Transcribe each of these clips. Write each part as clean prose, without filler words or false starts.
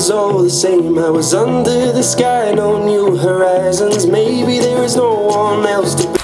is all the same. I was under the sky, no new horizons. Maybe there is no one else to be.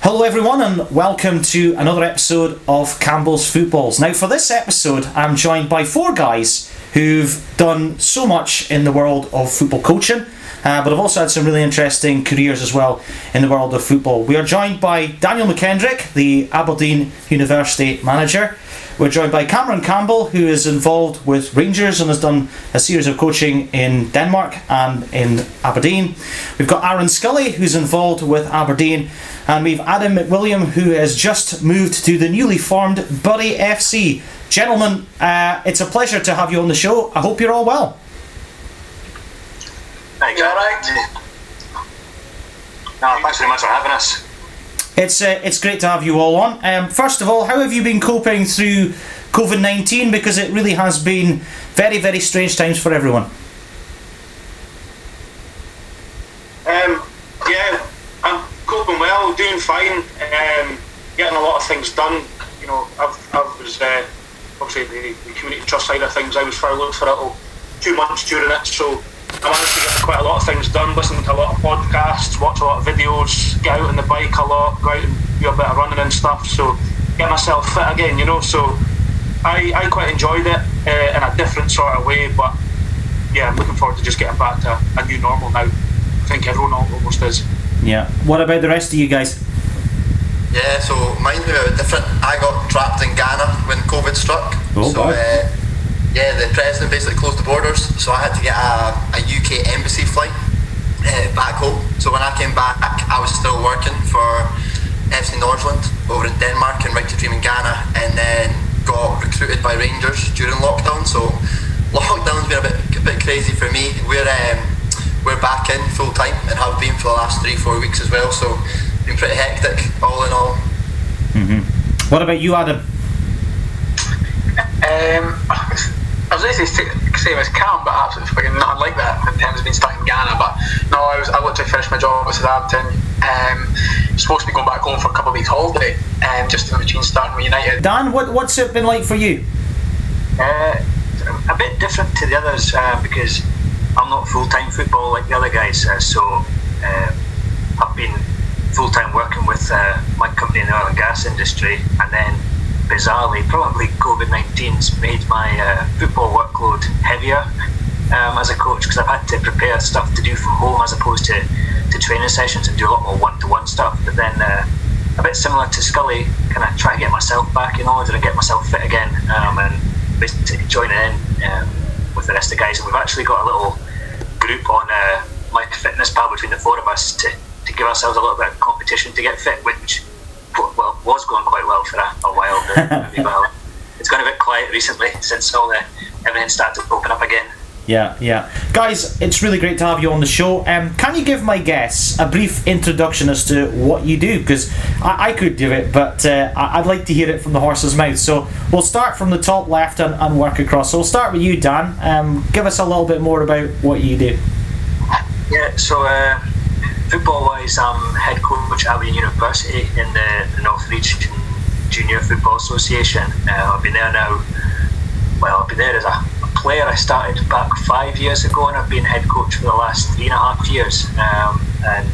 Hello everyone and welcome to another episode of Campbell's Footballs. Now for this episode I'm joined by four guys who've done so much in the world of football coaching, but have also had some really interesting careers as well in the world of football. We are joined by Daniel McKendrick, the Aberdeen University manager. We're joined by Cameron Campbell, who is involved with Rangers and has done a series of coaching in Denmark and in Aberdeen. We've got Aaron Scully, who's involved with Aberdeen. And we've Adam McWilliam, who has just moved to the newly formed Bury FC. Gentlemen, it's a pleasure to have you on the show. I hope you're all well. Thank you. All right. No, thanks very much for having us. It's great to have you all on. First of all, how have you been coping through COVID-19? Because it really has been very, very strange times for everyone. Yeah, I'm coping well, doing fine, getting a lot of things done. You know, I was obviously the community trust side of things. I was furloughed for 2 months during it, so I managed to get quite a lot of things done, listen to a lot of podcasts, watch a lot of videos, get out on the bike a lot, go out and do a bit of running and stuff, so get myself fit again, you know, so I quite enjoyed it in a different sort of way, but yeah, I'm looking forward to just getting back to a new normal now. I think everyone almost is. Yeah. What about the rest of you guys? Yeah, so mine were different. I got trapped in Ghana when COVID struck. Oh, so, yeah, the president basically closed the borders, so I had to get a UK embassy flight back home. So when I came back, I was still working for FC Nordsjælland over in Denmark and Right to Dream in Ghana, and then got recruited by Rangers during lockdown. So lockdown's been a bit crazy for me. We're back in full time and have been for the last 3-4 weeks as well. So it's been pretty hectic, all in all. Mm-hmm. What about you, Adam? I was going to say the same as Cam, but absolutely fucking nothing like that in terms of being stuck in Ghana. But no, I literally finished my job at Southampton. Supposed to be going back home for a couple of weeks holiday, just in between starting with United. Dan, what's it been like for you? A bit different to the others because I'm not full-time football like the other guys. So I've been full-time working with my company in the oil and gas industry, and then bizarrely, probably COVID-19's made my football workload heavier as a coach, because I've had to prepare stuff to do from home as opposed to training sessions and do a lot more one-to-one stuff. But then a bit similar to Scully, kind of try and get myself back in order and get myself fit again, and basically joining in with the rest of the guys. And we've actually got a little group on MyFitnessPal between the four of us to give ourselves a little bit of competition to get fit, which well, was going quite well for a while, but it's gone a bit quiet recently since all the everything started to open up again. Yeah. Guys, it's really great to have you on the show. Can you give my guests a brief introduction as to what you do? Because I could do it, but I'd like to hear it from the horse's mouth. So we'll start from the top left and work across. So we'll start with you, Dan. Give us a little bit more about what you do. Yeah, so football-wise, I'm head coach at Aberdeen University in the North Region Junior Football Association. I've been there now, I've been there as a player. I started back 5 years ago and I've been head coach for the last 3.5 years. And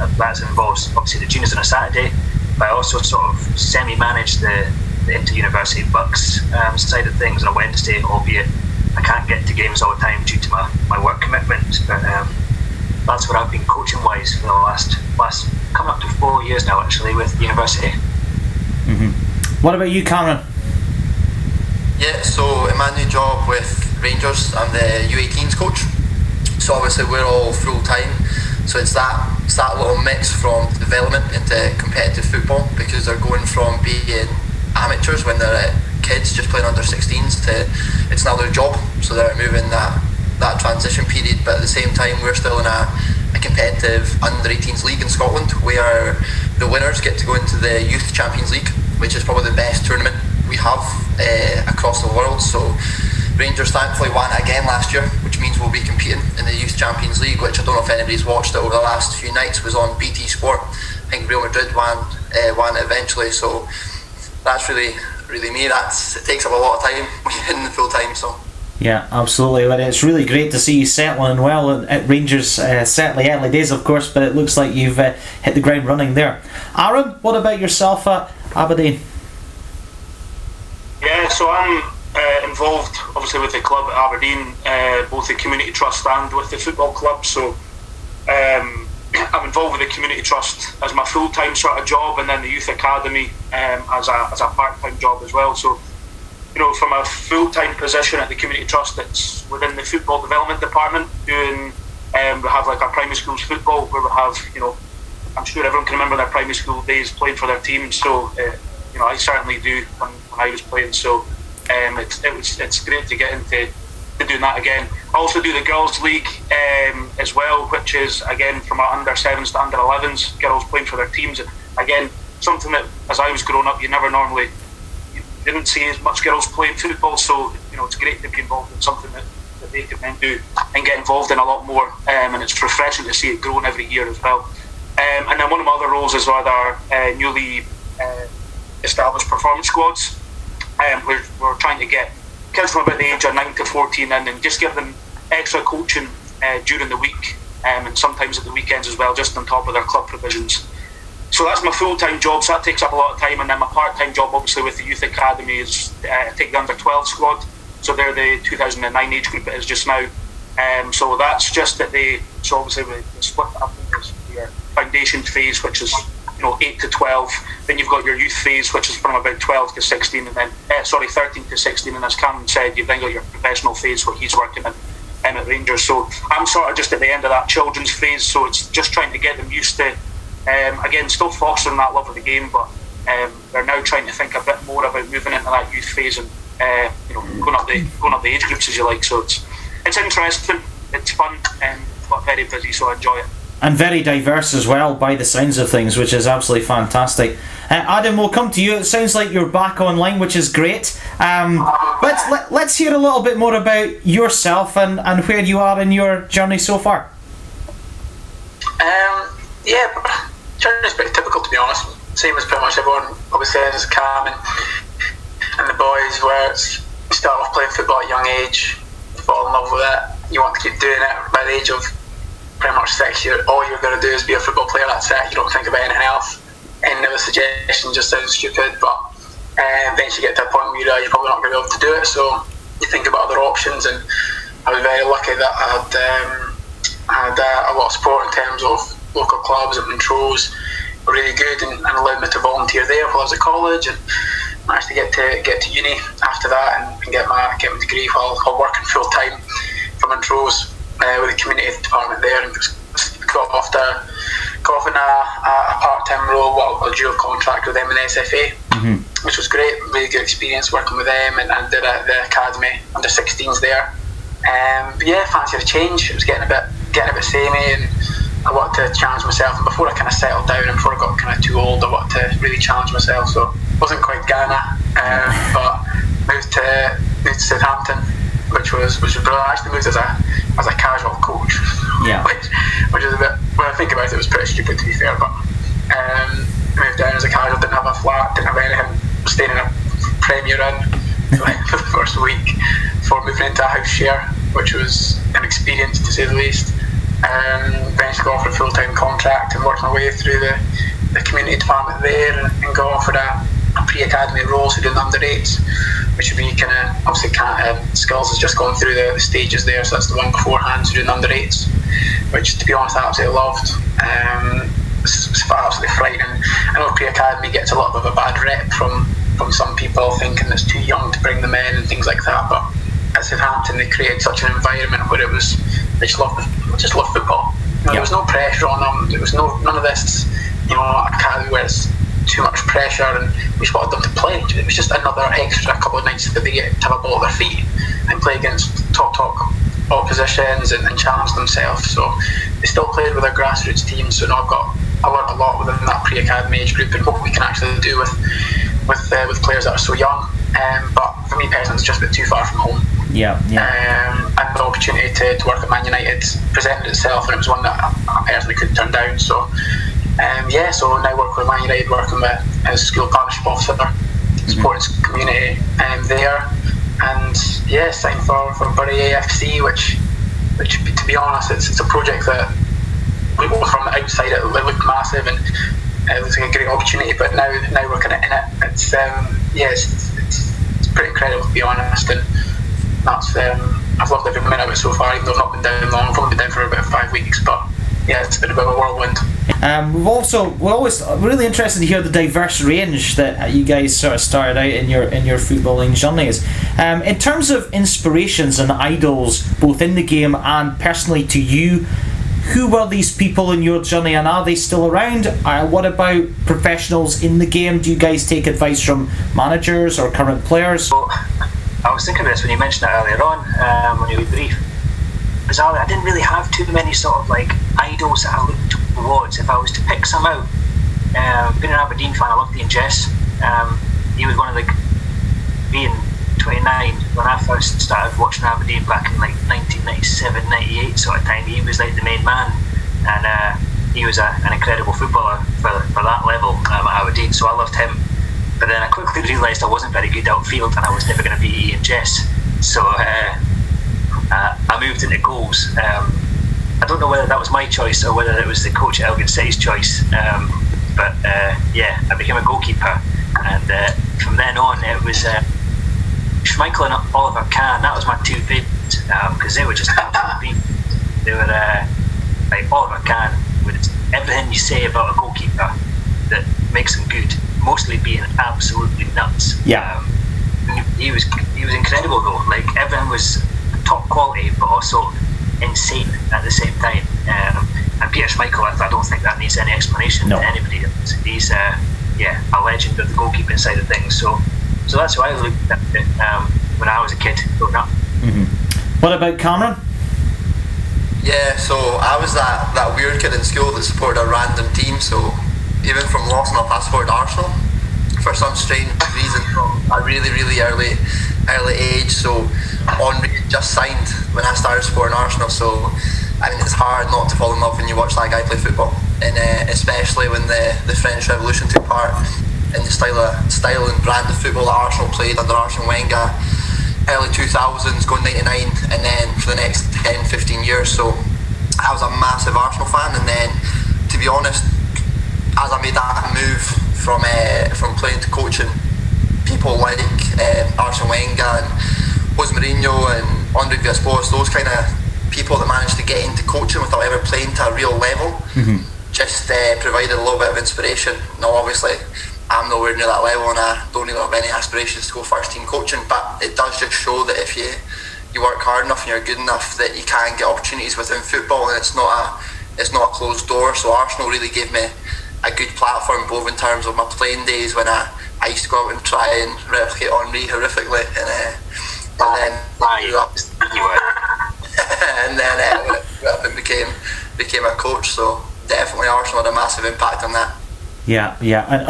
that involves obviously the juniors on a Saturday, but I also sort of semi-manage the inter-university Bucks side of things on a Wednesday, albeit I can't get to games all the time due to my work commitments. But, that's where I've been coaching-wise for the last coming up to 4 years now, actually, with the university. Mm-hmm. What about you, Cameron? Yeah, so in my new job with Rangers, I'm the U18s coach. So obviously we're all full-time. So it's that little mix from development into competitive football, because they're going from being amateurs when they're kids just playing under 16s to it's now their job. So they're moving that transition period, but at the same time we're still in a competitive under-18s league in Scotland, where the winners get to go into the Youth Champions League, which is probably the best tournament we have across the world. So Rangers thankfully won again last year, which means we'll be competing in the Youth Champions League, which I don't know if anybody's watched it over the last few nights. It was on BT Sport. I think Real Madrid won eventually, so that's really me. It takes up a lot of time in the full time, so Yeah, absolutely. But it's really great to see you settling well at Rangers. Certainly early days, of course, but it looks like you've hit the ground running there. Aaron, what about yourself at Aberdeen? Yeah, so I'm involved obviously with the club at Aberdeen, both the community trust and with the football club. So I'm involved with the community trust as my full-time sort of job, and then the youth academy as a part-time job as well. So, you know, from a full-time position at the community trust, it's within the football development department. Doing, we have like our primary schools football, where we have, you know, I'm sure everyone can remember their primary school days playing for their team. So, you know, I certainly do when I was playing. So, it's great to get into doing that again. I also do the girls' league as well, which is again from our under sevens to under 11s, girls playing for their teams. And again, something that as I was growing up, you never normally. Didn't see as much girls playing football, so you know it's great to be involved in something that they can then do and get involved in a lot more, and it's refreshing to see it growing every year as well. And then one of my other roles is with our newly established performance squads. We're trying to get kids from about the age of 9 to 14 in and just give them extra coaching during the week, and sometimes at the weekends as well, just on top of their club provisions. So that's my full-time job, so that takes up a lot of time. And then my part-time job, obviously, with the Youth Academy is I take the under-12 squad. So they're the 2009 age group it is just now. So that's just that they, so obviously we split up into your foundation phase, which is, you know, 8 to 12. Then you've got your youth phase, which is from about 12 to 16, and then, 13 to 16. And as Cameron said, you've then got your professional phase, what he's working in at Rangers. So I'm sort of just at the end of that children's phase. So it's just trying to get them used to, again, still fostering that love of the game, but they're now trying to think a bit more about moving into that youth phase and you know, going up the age groups, as you like. So it's interesting, it's fun, but very busy, so I enjoy it. And very diverse as well, by the sounds of things, which is absolutely fantastic. Adam, we'll come to you. It sounds like you're back online, which is great. Let's hear a little bit more about yourself and where you are in your journey so far. Yeah, journey's pretty typical, to be honest. Same as pretty much everyone probably says, Cam and the boys, where it's, you start off playing football at a young age, fall in love with it, you want to keep doing it. By the age of pretty much 6 years, all you're going to do is be a football player, that's it. You don't think about anything else. Any other suggestion just sounds stupid, but eventually you get to a point where you realise you're probably not going to be able to do it, so you think about other options. And I was very lucky that I had a lot of support in terms of local clubs at Montrose, were really good and allowed me to volunteer there while I was at college, and managed to get to uni after that and get my degree while working full time for Montrose with the community department there, and got a part-time role, a dual contract with them in SFA, which was great, really good experience working with them, and did the academy under 16s there. But yeah, fancy a change. It was getting a bit samey, and I wanted to challenge myself, and before I kind of settled down and before I got kind of too old, I wanted to really challenge myself. So wasn't quite Ghana, but moved to Southampton, which was brilliant. I actually moved as a casual coach, yeah. which is a bit, when I think about it, it was pretty stupid, to be fair. But moved down as a casual, didn't have a flat, didn't have anything, staying in a Premier Inn for the first week before moving into a house share, which was an experience, to say the least. Eventually got offered a full-time contract and worked my way through the community department there, and got offered a pre-academy role, so doing under-8s, which would be kind of, obviously Skulls has just gone through the stages there, so that's the one beforehand, so doing under-8s, which, to be honest, I absolutely loved. It's absolutely frightening. I know pre-academy gets a lot of a bad rep from some people, thinking it's too young to bring them in and things like that, but at Southampton they created such an environment where it was, I just love football. Yeah. There was no pressure on them. There was none of this, you know, academy where it's too much pressure, and we just wanted them to play. It was just another extra couple of nights that they get to have a ball at their feet and play against top oppositions and challenge themselves. So they still played with their grassroots teams. So now I learned a lot within that pre-academy age group and what we can actually do with players that are so young. But for me personally, it's just a bit too far from home. Yeah. And the opportunity to work at Man United presented itself, and it was one that I personally couldn't turn down. So, so now work with Man United, working with his school partnership officer, supporting community there. and yeah, signed from Bury AFC, which to be honest, it's a project that we were from the outside, it looked massive and it was like a great opportunity, but now we're kind of in it. It's it's pretty incredible, to be honest, and that's I've loved every minute of it so far, even though I've not been down long. I've only been down for about 5 weeks, but yeah, it's been a bit of a whirlwind. We're always really interested to hear the diverse range that you guys sort of started out in your footballing journeys. In terms of inspirations and idols, both in the game and personally to you, who were these people in your journey, and are they still around? What about professionals in the game? Do you guys take advice from managers or current players? Well, I was thinking of this when you mentioned it earlier on, when you were brief. Bizarrely, I didn't really have too many sort of like idols that I looked towards. If I was to pick some out, being an Aberdeen fan, I loved Ian Jess. He was one of the, being 29 when I first started watching Aberdeen back in like 1997, 98 sort of time, he was like the main man, and he was an incredible footballer for that level at Aberdeen, so I loved him. But then I quickly realised I wasn't very good outfield and I was never going to be Ian Jess, so I moved into goals. I don't know whether that was my choice or whether it was the coach at Elgin City's choice, but I became a goalkeeper, and from then on it was Schmeichel and Oliver Kahn. That was my two favourites, because they were just absolutely beat. They were like Oliver Kahn, with everything you say about a goalkeeper that makes them good, mostly being absolutely nuts. Yeah, he was incredible though. Like everything was top quality, but also insane at the same time. And Peter Schmeichel, I don't think that needs any explanation to anybody. He's a legend of the goalkeeping side of things. So that's why I looked at it when I was a kid growing up. Mm-hmm. What about Cameron? Yeah, so I was that weird kid in school that supported a random team. So even from Lawson up, I supported Arsenal for some strange reason from a really, really early age. So Henry just signed when I started supporting Arsenal. So I mean, it's hard not to fall in love when you watch that guy play football, and especially when the French Revolution took part. In the style and brand of football that Arsenal played under Arsene Wenger, early 2000s, going 99, and then for the next 10-15 years. So I was a massive Arsenal fan, and then, to be honest, as I made that move from playing to coaching, people like Arsene Wenger and Jose Mourinho and André Villas-Boas, those kind of people that managed to get into coaching without ever playing to a real level, just provided a little bit of inspiration. Now, obviously, I'm nowhere near that level, and I don't really have any aspirations to go first team coaching, but it does just show that if you work hard enough and you're good enough, that you can get opportunities within football, and it's not a closed door. So Arsenal really gave me a good platform, both in terms of my playing days when I used to go out and try and replicate Henry horrifically, and then I grew up and became a coach. So definitely Arsenal had a massive impact on that. Yeah,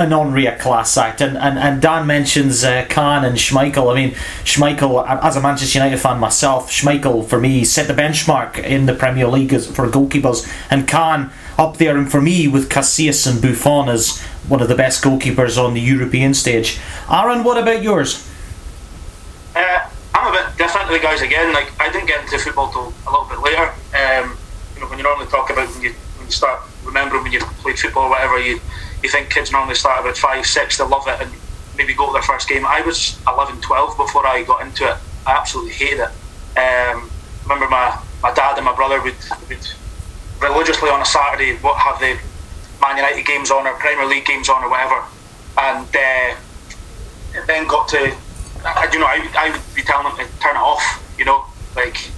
an Henry, a class act, and Dan mentions Kahn and Schmeichel. I mean, Schmeichel, as a Manchester United fan myself, Schmeichel for me set the benchmark in the Premier League for goalkeepers, and Kahn up there, and for me with Casillas and Buffon as one of the best goalkeepers on the European stage. Aaron, what about yours? I'm a bit different to the guys again. Like, I didn't get into football till a little bit later. When you normally talk about when you start remembering when you played football or whatever, you think kids normally start about 5, 6, they love it and maybe go to their first game. I was 11, 12 before I got into it. I absolutely hated it. I remember my dad and my brother would religiously on a Saturday have the Man United games on or Premier League games on or whatever, and it then got to, I would be telling them to turn it off, like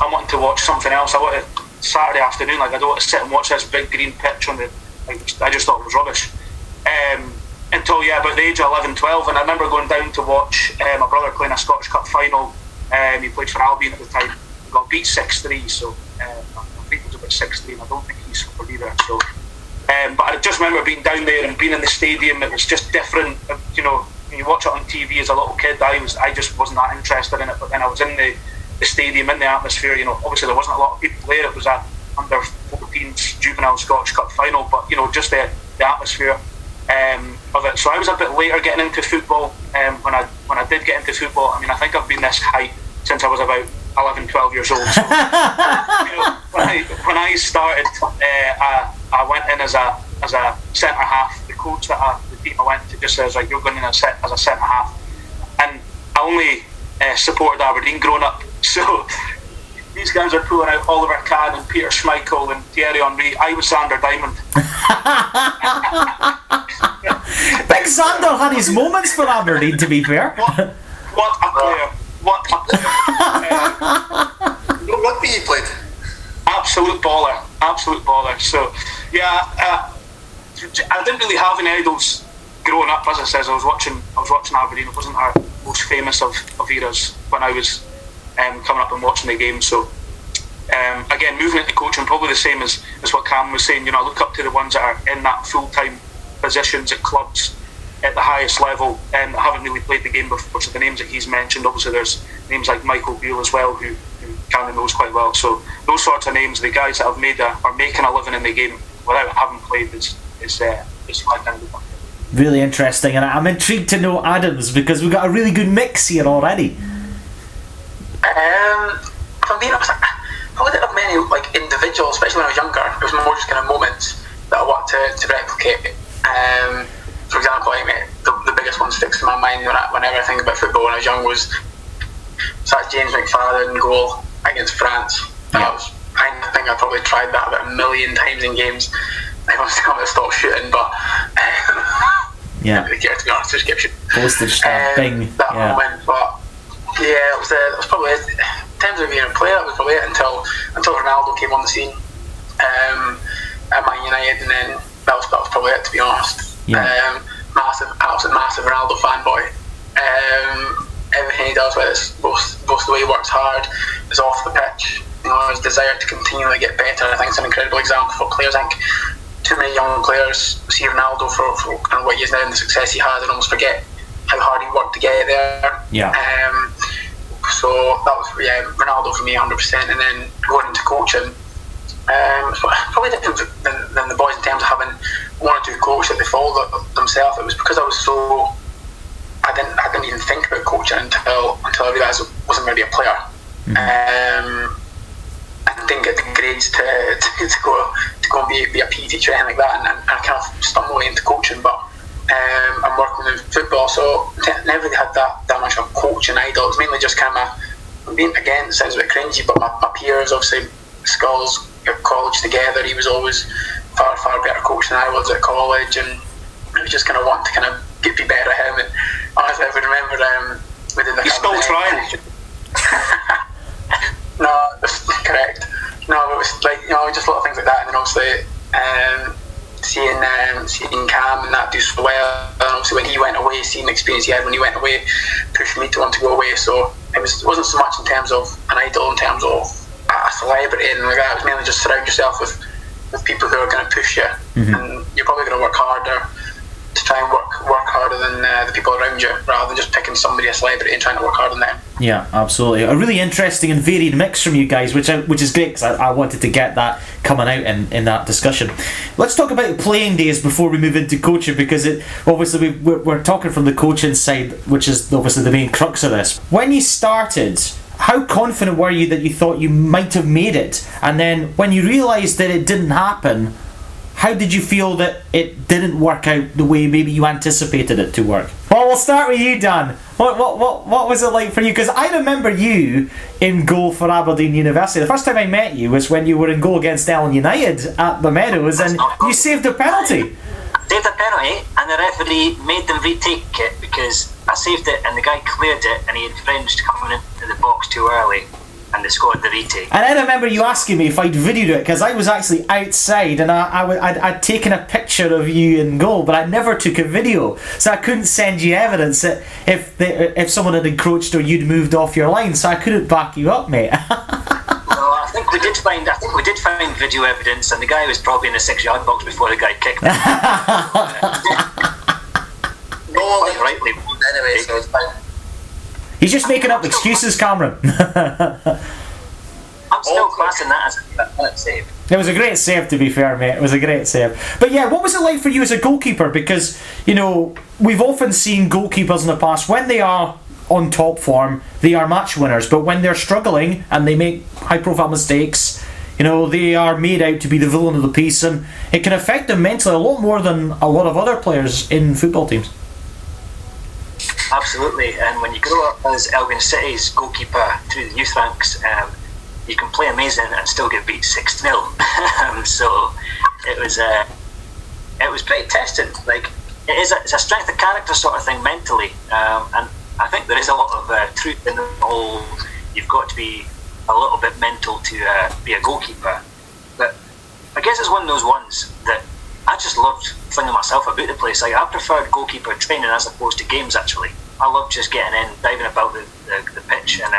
I'm wanting to watch something else. I want to Saturday afternoon, like I don't want to sit and watch this big green pitch on the, I just thought it was rubbish until about the age of 11, 12, and I remember going down to watch my brother playing a Scottish Cup final. He played for Albion at the time, he got beat 6-3, so I think it was about 6-3, and I don't think he scored either, so but I just remember being down there and being in the stadium. It was just different, when you watch it on TV as a little kid, I just wasn't that interested in it, but then I was in the stadium, in the atmosphere, obviously there wasn't a lot of people there, it was a under 14s juvenile Scottish Cup final, but just the atmosphere of it. So I was a bit later getting into football, when I did get into football, I mean, I think I've been this height since I was about 11, 12 years old. So, you know, when I started, I went in as a centre half. The coach that the team I went to just says, like, you're going in as a centre half. And I only supported Aberdeen growing up, so these guys are pulling out Oliver Kahn and Peter Schmeichel and Thierry Henry. I was Sander Diamond. Big Sander had his moments for Aberdeen, to be fair. What a player. What a player. No rugby you played? Absolute baller. Absolute baller. So, yeah, I didn't really have any idols growing up. As I says, I was watching Aberdeen. It wasn't our most famous of eras when I was coming up and watching the game. So again, moving into coaching, probably the same as what Cam was saying. You know, I look up to the ones that are in that full-time positions at clubs at the highest level and haven't really played the game before. So the names that he's mentioned, obviously there's names like Michael Beale as well, who Cameron knows quite well. So those sorts of names, the guys that have made are making a living in the game without having played, is my kind of really interesting. And I'm intrigued to know Adam's, because we've got a really good mix here already. If I'm being honest, I probably didn't have many like individuals, especially when I was younger. It was more just kind of moments that I wanted to replicate. For example, I mean, the biggest one sticks in my mind whenever I think about football when I was young was that James McFarland goal against France. Yeah. I think I probably tried that about 1 million times in games. I was going to stop shooting, but yeah, I didn't really care, to be honest. Just kept shooting. Moment, but. Yeah, it was probably it. In terms of being a player, that was probably it until Ronaldo came on the scene at Man United, and then that was probably it, to be honest. Yeah. Absolute massive Ronaldo fanboy. Everything he does, whether it's both the way he works hard, is off the pitch, you know, his desire to continually get better. I think it's an incredible example for players. I think too many young players see Ronaldo for kind of what he is now and the success he has, and almost forget how hard he worked to get there. Yeah. So that was Ronaldo for me, 100%. And then going into coaching, so probably different than the boys in terms of having one or two coaches that they followed themselves. It was because I was so I didn't even think about coaching until I realised I wasn't going to be a player. Mm-hmm. I didn't get the grades to go and be a PE teacher or anything like that, and I kind of stumbled into coaching, but. I'm working in football, so never really had that much of a coach and idol. It's mainly just kind of being, again, it sounds a bit cringy, but my peers, obviously, Skulls at college together, he was always far, far better coach than I was at college, and I was just kind of wanting to kind of be better at him. And honestly, I would remember within the. He's still trying. No, that's correct. No, it was like, you know, just a lot of things like that, and then obviously. Seeing Cam and that do so well, and obviously when he went away, seeing the experience he had when he went away pushed me to want to go away. So it wasn't so much in terms of an idol, in terms of a celebrity and like that. It was mainly just surround yourself with people who are going to push you, mm-hmm. and you're probably going to work harder to try and work harder than the people around you, rather than just picking somebody, a celebrity, and trying to work harder than them. Yeah, absolutely. A really interesting and varied mix from you guys, which is great, because I wanted to get that coming out in that discussion. Let's talk about playing days before we move into coaching, because obviously we're talking from the coaching side, which is obviously the main crux of this. When you started, how confident were you that you thought you might have made it? And then when you realised that it didn't happen, how did you feel that it didn't work out the way maybe you anticipated it to work? Well, we'll start with you, Dan. What was it like for you? Because I remember you in goal for Aberdeen University. The first time I met you was when you were in goal against Elland United at the Meadows, and you saved a penalty. I saved a penalty, and the referee made them retake it because I saved it, and the guy cleared it, and he infringed coming into the box too early. And they scored the retake. And I remember you asking me if I'd videoed it, because I was actually outside and I'd taken a picture of you in goal, but I never took a video, so I couldn't send you evidence that if someone had encroached or you'd moved off your line, so I couldn't back you up, mate. Well, I think we did find video evidence, and the guy was probably in the 6-yard box before the guy kicked me. Quite rightly. Anyway, so it's fine. He's just making up excuses, Cameron. I'm still classing that as a penalty save. It was a great save, to be fair, mate. It was a great save. But yeah, what was it like for you as a goalkeeper? Because, you know, we've often seen goalkeepers in the past, when they are on top form, they are match winners. But when they're struggling and they make high-profile mistakes, you know, they are made out to be the villain of the piece, and it can affect them mentally a lot more than a lot of other players in football teams. Absolutely, and when you grow up as Elgin City's goalkeeper through the youth ranks, you can play amazing and still get beat 6-0. So it was pretty testing. Like, it's a strength of character sort of thing mentally, and I think there is a lot of truth in the whole. You've got to be a little bit mental to be a goalkeeper. But I guess it's one of those ones that I just loved flinging myself about the place. Like, I preferred goalkeeper training as opposed to games, actually. I loved just getting in, diving about the pitch and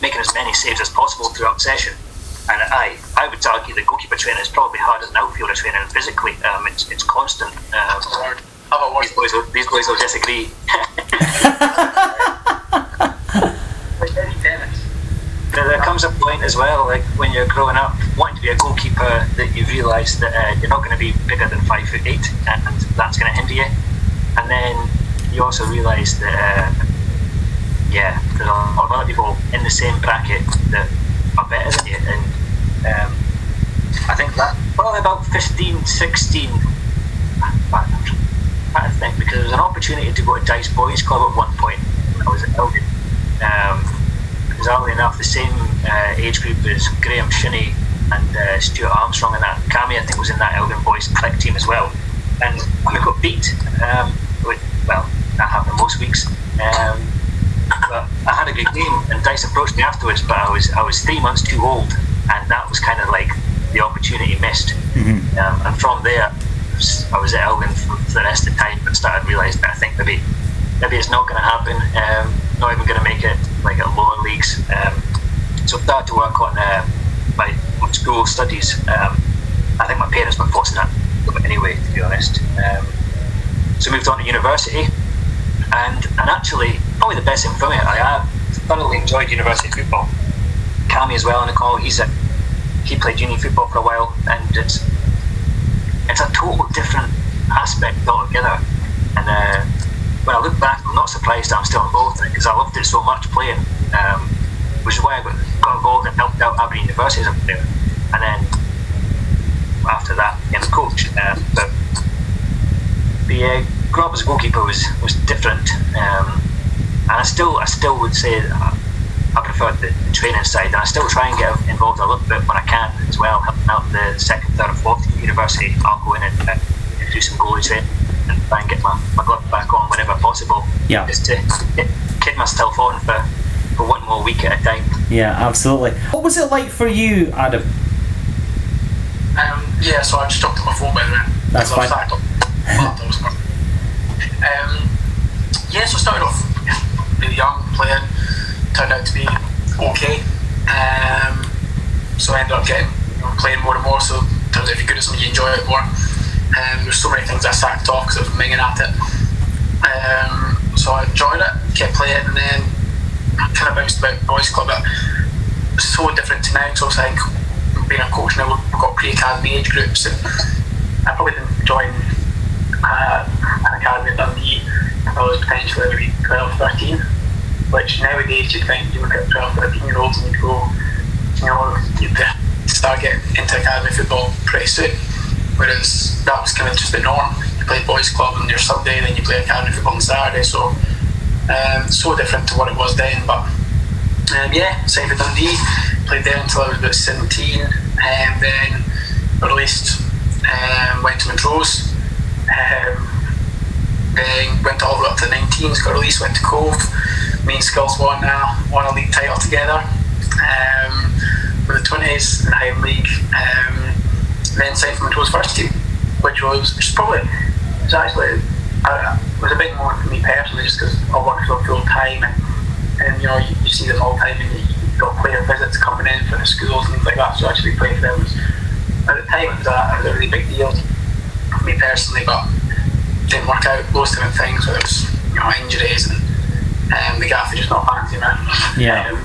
making as many saves as possible throughout session. And I would argue that goalkeeper training is probably harder than outfielder training physically. It's constant. These boys will disagree. There comes a point as well, like when you're growing up, wanting to be a goalkeeper, that you realise that you're not going to be bigger than 5'8", and that's going to hinder you. And then you also realise that, there's a lot of other people in the same bracket that are better than you. And I think that probably about 15, 16, I think, because there was an opportunity to go to Dice Boys Club at one point when I was at Elgin. Bizarrely enough, the same age group as Graham Shinney and Stuart Armstrong and that. Cammy, I think, was in that Elgin Boys Click team as well. And we got beat. That happened most weeks. But I had a good game, and Dice approached me afterwards, but I was 3 months too old, and that was kind of like the opportunity missed. Mm-hmm. And from there, I was at Elgin for the rest of the time, but started realising that I think maybe it's not going to happen. Not even going to make it like at lower leagues. So I started to work on my school studies. I think my parents were forcing that anyway, to be honest. So I moved on to university, and actually probably the best thing from it, I thoroughly enjoyed university football. Cammy as well on the call. He played uni football for a while, and it's a total different aspect altogether. And when I look back, I'm not surprised that I'm still involved in it, because I loved it so much playing, which is why I got involved and helped out Aberdeen University as a player. And then after that, I became a coach. But the growing up as a goalkeeper was different, and I still would say that I preferred the training side, and I still try and get involved a little bit when I can as well, helping out the second, third, and fourth university. I'll go in and do some goalie training and try and get my glove back on whenever possible. Yeah. Just to kid myself on for one more week at a time. Yeah, absolutely. What was it like for you, Adam? So I just dropped my phone by the way. That's fine. So I started off really young playing, turned out to be okay. So I ended up getting playing more and more, so it turns out if you're good at something you enjoy it more. There's so many things I sacked off because I was minging at it. So I enjoyed it, kept playing, and then I kind of bounced about boys club. It's so different to now, because I think being a coach now, we've got pre-academy age groups, and I probably didn't join an academy at me until I was potentially maybe 12, 13, which nowadays you'd think you look at 12, 13-year-olds and you'd go, you'd start getting into academy football pretty soon. Whereas that was kind of just the norm. You play boys club on your Sunday, then you play academy football on Saturday. So, so different to what it was then. But signed for Dundee, played there until I was about 17, and then released. Went to Montrose, then went all the way up to 19s, got released, went to Cove. Me and Skulls won a league title together. For the 20s in the Highland League. Then signed for Montrose first team, which was a bit more for me personally, just because I worked for full time, and you see them all the time, and you've got player visits coming in for the schools and things like that. So actually playing for them was, at the time, it was a really big deal for me personally, but it didn't work out. Loads of different things, whether it was injuries and the gaffer just not fancying me. Yeah.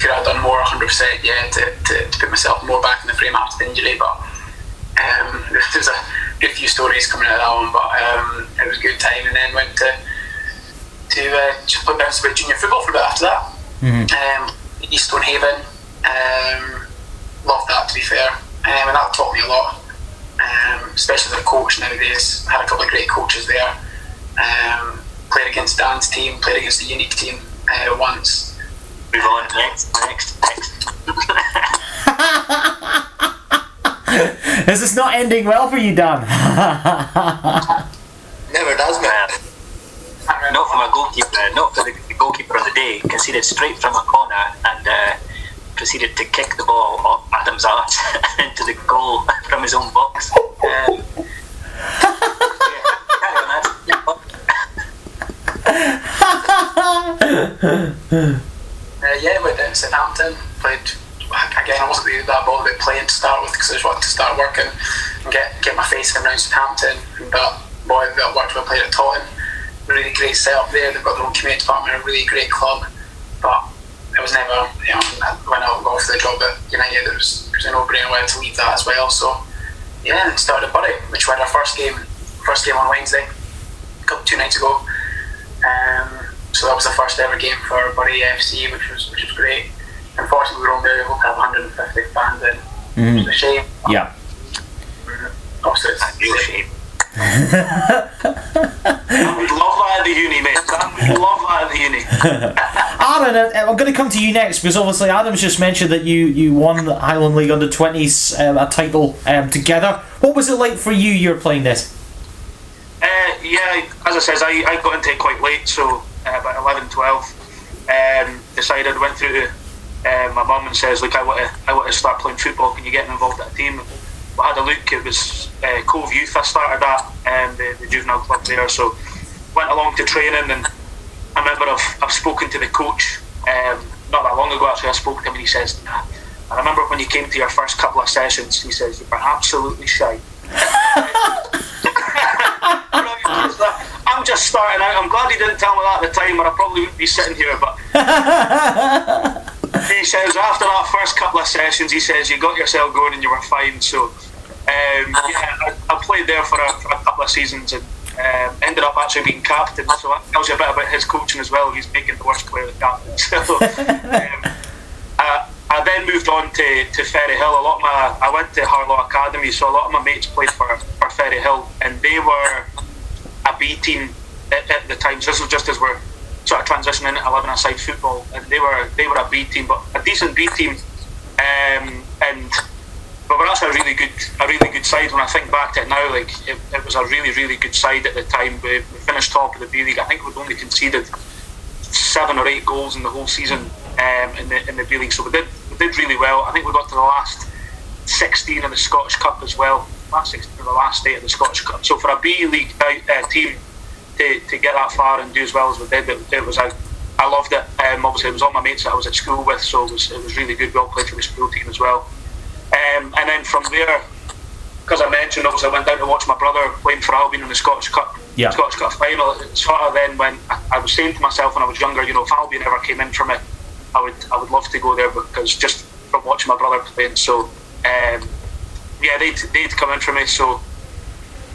could I have done more? 100%, yeah, to put myself more back in the frame after the injury. But there's a few stories coming out of that one, but it was a good time. And then went to play a bit junior football for a bit after that. Mm-hmm. East Stonehaven, loved that, to be fair, and that taught me a lot, especially their coach nowadays. Had a couple of great coaches there. Played against Dan's team, played against the Unique team once. Move on, next. This is not ending well for you, Dan. Never does, man. Not from a goalkeeper, not for the goalkeeper of the day. Conceded straight from a corner and proceeded to kick the ball off Adam's arse into the goal from his own box. Yeah, went down to Southampton, played again. I wasn't really that bothered about playing to start with because I just wanted to start working and get my face around Southampton. But boy, that worked when I played at Tottenham. Really great setup there. They've got their own community department, a really great club. But it was never, you know, when I got off the job at United, it was a no-brainer way to leave that as well. So yeah, and started Bury, which we had our first game on Wednesday, a couple 2 nights ago. So that was the first ever game for Bury FC, which was great. Unfortunately, we were only able to have 150 fans in. Mm-hmm. It was a shame. Yeah. Obviously, it's really a shame. I would love that at the uni, mate. I would love that at the uni. Aaron, I'm going to come to you next because obviously Adam's just mentioned that you won the Highland League Under-20s a title together. What was it like for you? You're playing this. Yeah, as I says, I got into it quite late, so about 11, 12, decided, went through to my mum and says, look, I want to start playing football, can you get involved at a team? I had a look, it was Cove Youth I started at, the juvenile club there, so went along to training, and I remember I've spoken to the coach not that long ago actually. I spoke to him and he says, nah, I remember when you came to your first couple of sessions, he says, you were absolutely shy. I'm just starting out. I'm glad he didn't tell me that at the time, or I probably wouldn't be sitting here. But he says after that first couple of sessions, he says you got yourself going and you were fine. So yeah, I played there for a couple of seasons and ended up actually being captain. So that tells you a bit about his coaching as well. He's making the worst player the captain. So I then moved on to Ferry Hill. I went to Harlow Academy, so a lot of my mates played for Ferry Hill, and they were a B team at the time. So this was just as we're sort of transitioning into 11-a-side football, and they were a B team, but a decent B team. But we're actually a really good side when I think back to it now. Like it was a really, really good side at the time. We finished top of the B League. I think we'd only conceded 7 or 8 goals in the whole season in the B League. So we did really well. I think we got to the last 16 of the Scottish Cup as well. Last 16 of the last 8 of the Scottish Cup. So for a B League team to get that far and do as well as we did, I loved it. Obviously, it was all my mates that I was at school with, so it was really good. Well played for the school team as well. And then from there, because I mentioned, obviously, I went down to watch my brother playing for Albion in the Scottish Cup. Yeah. Scottish Cup final. It sort of then when I was saying to myself when I was younger, you know, if Albion ever came in from it, I would love to go there because just from watching my brother playing. So. Yeah, they'd come in for me, so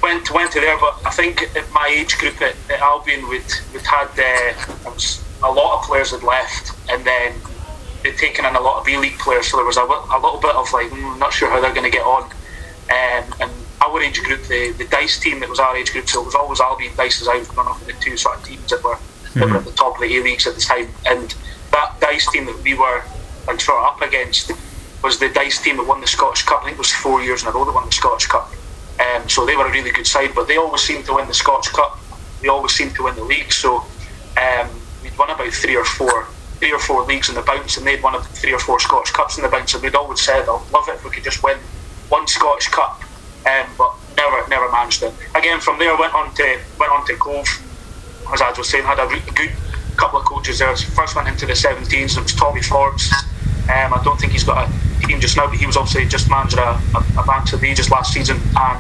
went to there. But I think at my age group at Albion, we'd had a lot of players had left, and then they'd taken in a lot of B League players, so there was a little bit of like, not sure how they're going to get on. And our age group, the Dice team that was our age group, so it was always Albion Dice as I was growing up with the two sort of teams that were at the top of the A Leagues at the time, and that Dice team that we were like sort of up against was the Dice team that won the Scottish Cup. I think it was 4 years in a row that won the Scottish Cup. So they were a really good side, but they always seemed to win the Scottish Cup. They always seemed to win the league. So we'd won about three or four leagues in the bounce, and they'd won about 3 or 4 Scottish Cups in the bounce. And we'd always said, I'd love it if we could just win one Scottish Cup, but never managed it. Again, from there, went on to Cove. As I was saying, had a good couple of coaches there. First went into the 17s, it was Tommy Forbes. I don't think he's got a team just now, but he was obviously just manager of Banter League just last season. And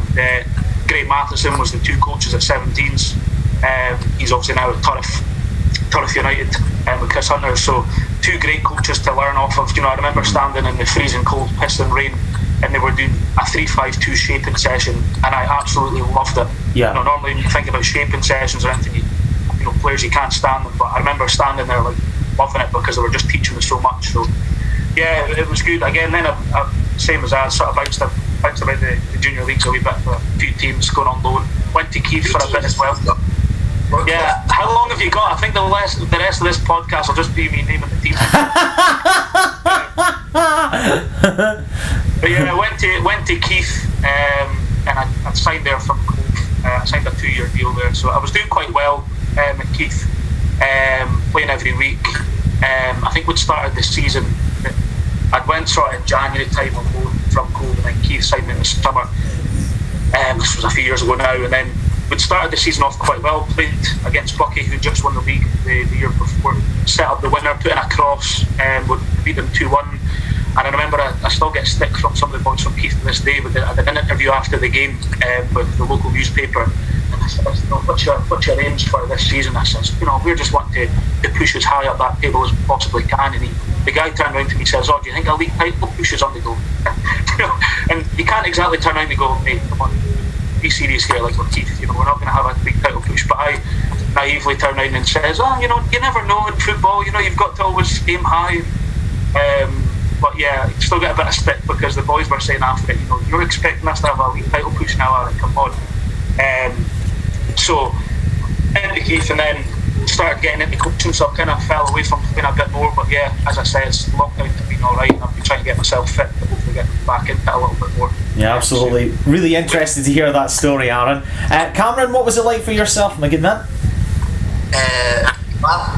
Gray Matheson was the two coaches at 17s. He's obviously now at Turriff United with Chris Hunter. So two great coaches to learn off of. You know, I remember standing in the freezing cold, pissing rain, and they were doing a 3-5-2 shaping session, and I absolutely loved it. Yeah. You know, normally when you think about shaping sessions or anything, you know, players, you can't stand them, but I remember standing there like loving it because they were just teaching us so much. So yeah, it was good. Again, then I, same as I sort of bounced about the junior leagues a wee bit for a few teams, going on loan, went to Keith for a bit as well. Yeah, how long have you got? I think the rest of this podcast will just be me naming the team. But yeah, I went to Keith, and I signed there from Cove. I signed a 2-year deal there, so I was doing quite well at Keith, playing every week. I think we'd started the season. I'd went sort of in January time alone from Cove, and then Keith signed me in the summer. This was a few years ago now, and then we'd started the season off quite well, played against Bucky, who just won the league the year before, set up the winner, put in a cross, and we beat them 2-1. And I remember I still get stick from some of the boys from Keith to this day. I did an interview after the game with the local newspaper, and I said, you know, what's your aims for this season? I said, you know, we're just wanting to push as high up that table as we possibly can. And the guy turned around to me and says, oh, do you think a league title push is on the go? You know, and you can't exactly turn around and go, mate, come on, be serious here, like with Keith, you know, we're not going to have a big title push. But I naively turn around and says, oh, you know, you never know in football, you know, you've got to always aim high. But yeah, still get a bit of stick because the boys were saying after it, you know, you're expecting us to have a league title push now, Aaron, come on. So, into Keith, and then started getting into coaching, so I kind of fell away from playing a bit more. But yeah, as I said, it's lockdown to being alright, and I've been trying to get myself fit to hopefully get back into it a little bit more. Yeah, absolutely. So, really interested to hear that story, Aaron. Cameron, what was it like for yourself, my good man?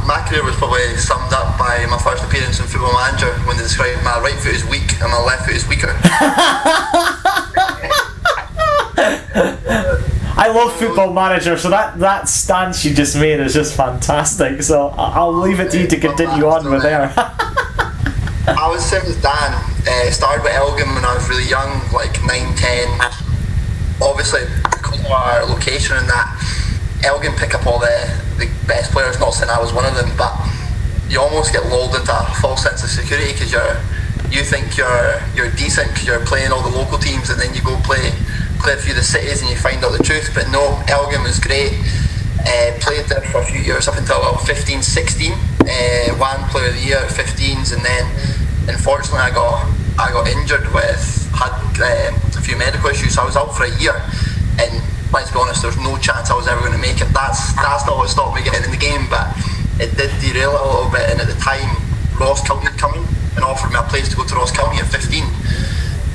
My career was probably summed up by my first appearance in Football Manager when they described my right foot is weak and my left foot is weaker. I love Football Manager, so that stance you just made is just fantastic. So I'll leave it to you to continue on with there. I was same as Dan. Started with Elgin when I was really young, like 9, 10. Obviously, because of our location and that, Elgin pick up all the best players, not saying I was one of them, but you almost get lulled into a false sense of security because you think you're decent because you're playing all the local teams, and then you go play a few of the cities and you find out the truth. But no, Elgin was great. Played there for a few years up until about 15, 16. One player of the year at 15s, and then unfortunately I got injured with a few medical issues, so I was out for a year. And let's be honest, there's no chance I was ever going to make it. That's not what stopped me getting in the game, but it did derail it a little bit. And at the time, Ross County had come in and offered me a place to go to Ross County at 15.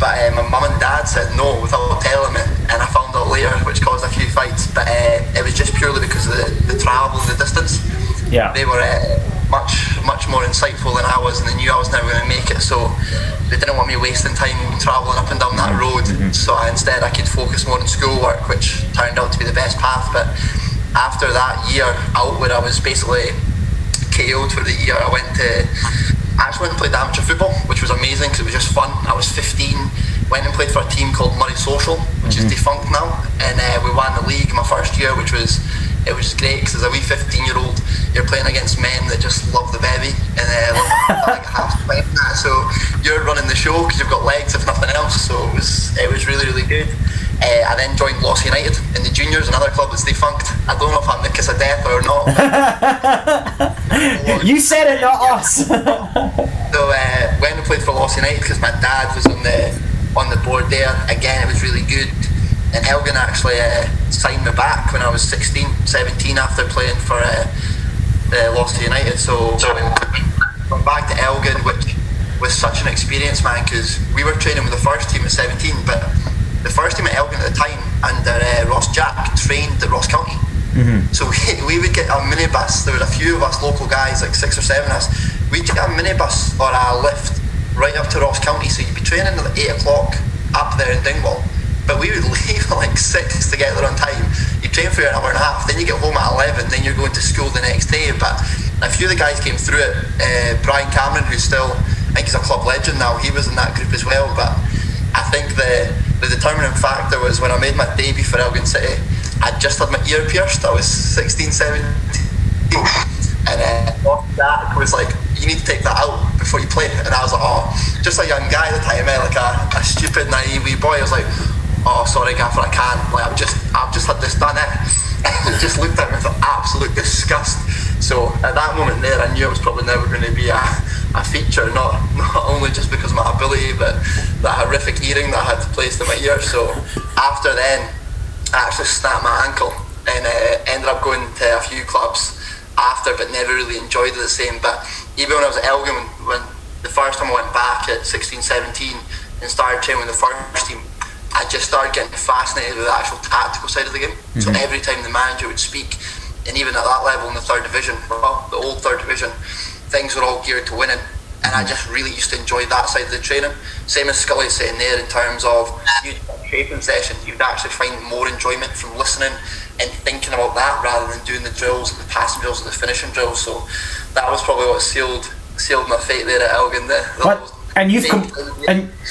But my mum and dad said no without telling me, and I found out later, which caused a few fights. But it was just purely because of the travel and the distance. Yeah, they were much more insightful than I was, and they knew I was never going to make it. So they didn't want me wasting time travelling up and down that road, so instead I could focus more on schoolwork, which turned out to be the best path. But after that year out where I was basically KO'd for the year, I went and played amateur football, which was amazing because it was just fun. I was 15, went and played for a team called Murray Social, which is defunct now, and we won the league my first year, which was it was great because as a wee 15-year-old you're playing against men that just love the bevy and love like half playing that, so you're running the show because you've got legs if nothing else. So it was really, really good. I then joined Loss United in the juniors, another club that's defunct. I don't know if I'm the kiss of death or not. You said it, not us. So went and played for Loss United because my dad was on the board there. Again, it was really good. And Elgin actually signed me back when I was 16, 17 after playing for Lost United. So went back to Elgin, which was such an experience, man, because we were training with the first team at 17, but the first team at Elgin at the time, under Ross Jack, trained at Ross County. So we would get a minibus. There was a few of us local guys, like 6 or 7 of us. We'd get a minibus or a lift right up to Ross County. So you'd be training at 8 o'clock up there in Dingwall, but we would leave at like 6 to get there on time. You train for an hour and a half, then you get home at 11, then you're going to school the next day. But a few of the guys came through it. Brian Cameron, who's still, I think he's a club legend now, he was in that group as well. But I think the determining factor was when I made my debut for Elgin City, I just had my ear pierced. I was 16, 17. And then Ross Jack was like, you need to take that out before you play. And I was like, oh, just a young guy at the time, like a stupid, naive wee boy. I was like, oh, sorry, Gaffer, I can't. Like, I've just had this done, it. Just looked at me with absolute disgust. So at that moment there, I knew I was probably never going to be a feature, not only just because of my ability, but that horrific earring that I had placed in my ear. So after then, I actually snapped my ankle and ended up going to a few clubs after, but never really enjoyed it the same. But even when I was at Elgin, when the first time I went back at 16, 17 and started training with the first team, I just started getting fascinated with the actual tactical side of the game. Mm-hmm. So every time the manager would speak, and even at that level in the third division, well, the old third division, things were all geared to winning, and I just really used to enjoy that side of the training. Same as Scully saying there, in terms of shaping sessions, you'd actually find more enjoyment from listening and thinking about that rather than doing the drills and the passing drills and the finishing drills. So that was probably what sealed my fate there at Elgin.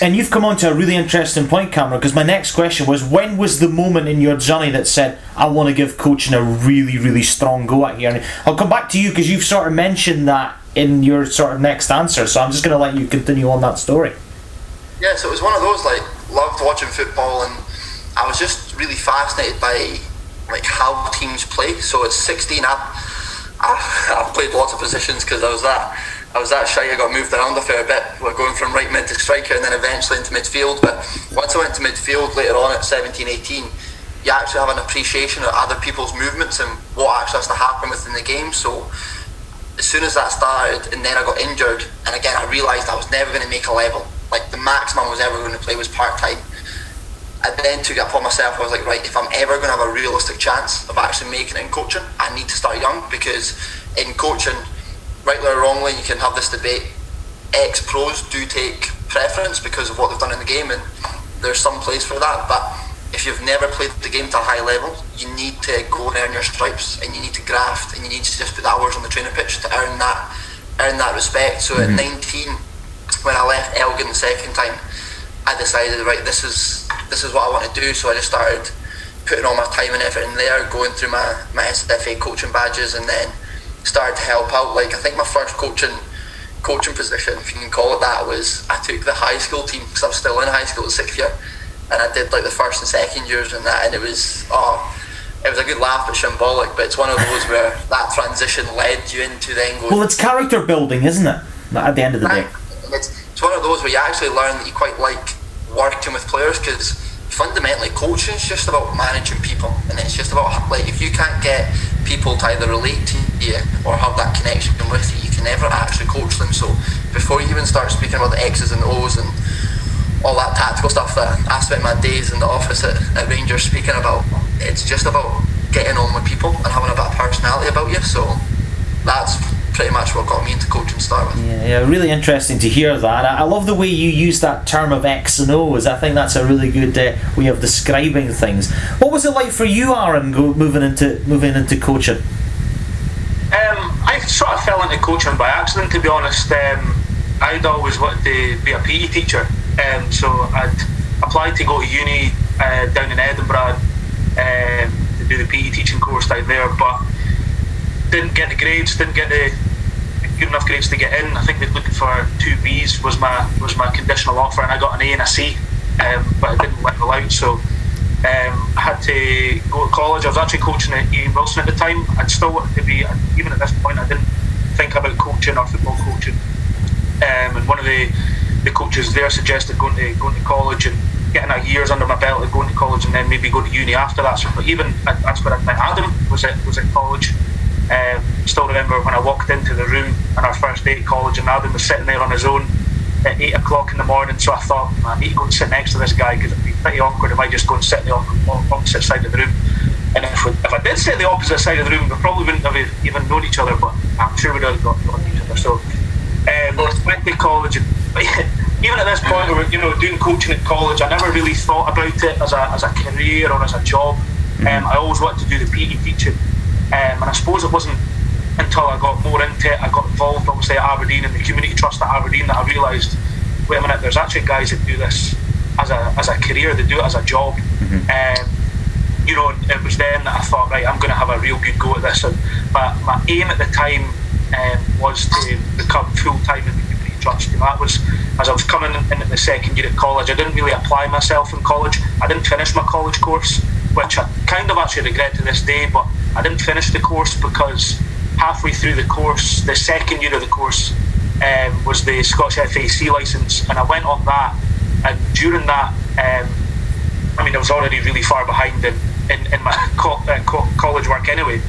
And you've come on to a really interesting point, Cameron, because my next question was, when was the moment in your journey that said, I want to give coaching a really, really strong go at here? And I'll come back to you because you've sort of mentioned that in your sort of next answer, so I'm just going to let you continue on that story. Yeah, so it was one of those, like, loved watching football, and I was just really fascinated by, like, how teams play. So at 16, I've played lots of positions because I was that shy. I got moved around a fair bit. We're going from right mid to striker and then eventually into midfield. But once I went to midfield later on at 17, 18, you actually have an appreciation of other people's movements and what actually has to happen within the game. So as soon as that started, and then I got injured, and again I realised I was never going to make a level. Like, the maximum I was ever going to play was part-time. I then took it upon myself. I was like, right, if I'm ever going to have a realistic chance of actually making it in coaching, I need to start young, because in coaching, rightly or wrongly, you can have this debate. Ex-pros do take preference because of what they've done in the game, and there's some place for that, but if you've never played the game to a high level, you need to go and earn your stripes, and you need to graft, and you need to just put the hours on the training pitch to earn that respect. So at 19, when I left Elgin the second time, I decided, right, this is what I want to do. So I just started putting all my time and effort in there, going through my SFA coaching badges, and then started to help out. Like, I think my first coaching position, if you can call it that, was I took the high school team, because I was still in high school at 6th year, and I did like the first and second years and that, and it was a good laugh but symbolic. But it's one of those where that transition led you into then going, well, it's character building, isn't it, at the end of the day? It's one of those where you actually learn that you quite like working with players, because fundamentally coaching is just about managing people, and it's just about, like, if you can't get people to either relate to you or have that connection with you, you can never actually coach them. So before you even start speaking about the X's and O's and all that tactical stuff that I spent my days in the office at Rangers speaking about, it's just about getting on with people and having a bit of personality about you. So that's pretty much what got me into coaching to start with. Yeah, really interesting to hear that. I love the way you use that term of X and O's. I think that's a really good way of describing things. What was it like for you, Aaron, moving into coaching? I sort of fell into coaching by accident, to be honest. I'd always wanted to be a PE teacher, so I'd applied to go to uni down in Edinburgh to do the PE teaching course down there, but didn't get the grades, didn't get the good enough grades to get in. I think they'd looking for 2 B's was my conditional offer, and I got an A and a C, but it didn't let me out. So I had to go to college. I was actually coaching at Ian Wilson at the time. I'd still wanted to be, even at this point, I didn't think about coaching or football coaching. And one of the coaches there suggested going to college and getting a year's under my belt and going to college and then maybe go to uni after that. So even that's where I met Adam, was at college. Still remember when I walked into the room on our first day at college, and Adam was sitting there on his own at 8 o'clock in the morning. So I thought, I need to go and sit next to this guy, because it would be pretty awkward if I just go and sit on the opposite side of the room. And if I did sit on the opposite side of the room, we probably wouldn't have even known each other, but I'm sure we'd have known each other. So I went to college, and even at this point, doing coaching at college, I never really thought about it as a career or as a job. I always wanted to do the PE teaching. And I suppose it wasn't until I got more into it, I got involved obviously at Aberdeen and the community trust at Aberdeen, that I realised, wait a minute, there's actually guys that do this as a career, they do it as a job. It was then that I thought, right, I'm going to have a real good go at this. And my aim at the time was to become full-time in the Community Trust. And that was, as I was coming into the second year at college, I didn't really apply myself in college. I didn't finish my college course, which I kind of actually regret to this day, but I didn't finish the course because halfway through the course, the second year of the course, was the Scottish FAC licence, and I went on that, and during that, I mean, I was already really far behind in my college work anyway,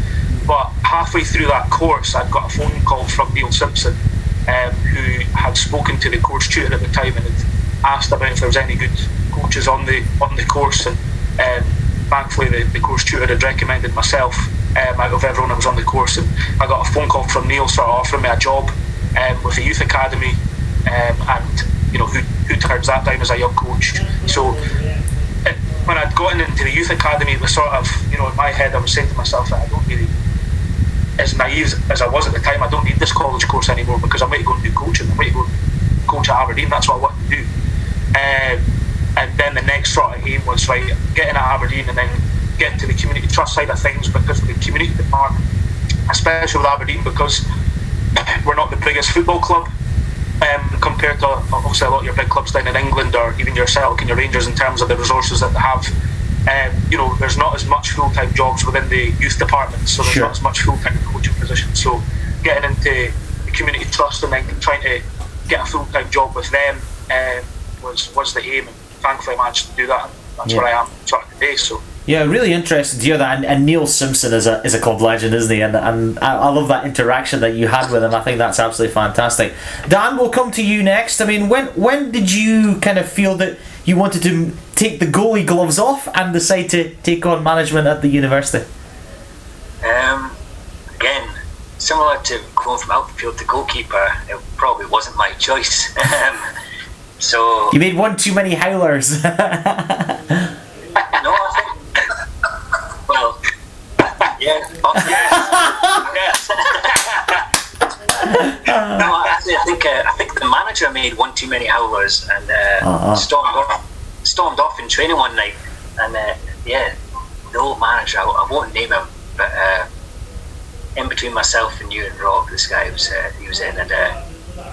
but halfway through that course I got a phone call from Neil Simpson, who had spoken to the course tutor at the time and had asked about if there was any good coaches on the course, and thankfully the course tutor had recommended myself out of everyone that was on the course, and I got a phone call from Neil sort of offering me a job with a youth academy, and you know, who turns that down as a young coach? So when I'd gotten into the youth academy, it was sort of, you know, in my head I was saying to myself that I don't really, as naive as I was at the time, I don't need this college course anymore because I'm going to go and do coaching, I'm going to go and coach at Aberdeen, that's what I want to do. And then the next sort of aim was like getting at Aberdeen and then getting to the community trust side of things, because the community department, especially with Aberdeen, because we're not the biggest football club compared to obviously a lot of your big clubs down in England, or even your Celtic and your Rangers, in terms of the resources that they have. You know, there's not as much full-time jobs within the youth department, so there's not as much full-time coaching positions. So getting into the community trust and then trying to get a full-time job with them was the aim, and thankfully I managed to do that. That's where I am sort of today. So yeah, really interested to hear that. And Neil Simpson is a club legend, isn't he? And I love that interaction that you had with him. I think that's absolutely fantastic. Dan, we'll come to you next. I mean, when did you kind of feel that you wanted to take the goalie gloves off and decide to take on management at the university? Again, similar to going from outfield to goalkeeper, it probably wasn't my choice. So you made one too many howlers. No, actually, I think the manager made one too many howlers and stormed off in training one night. And the old manager, I won't name him, but in between myself and you and Rob, this guy he was in. And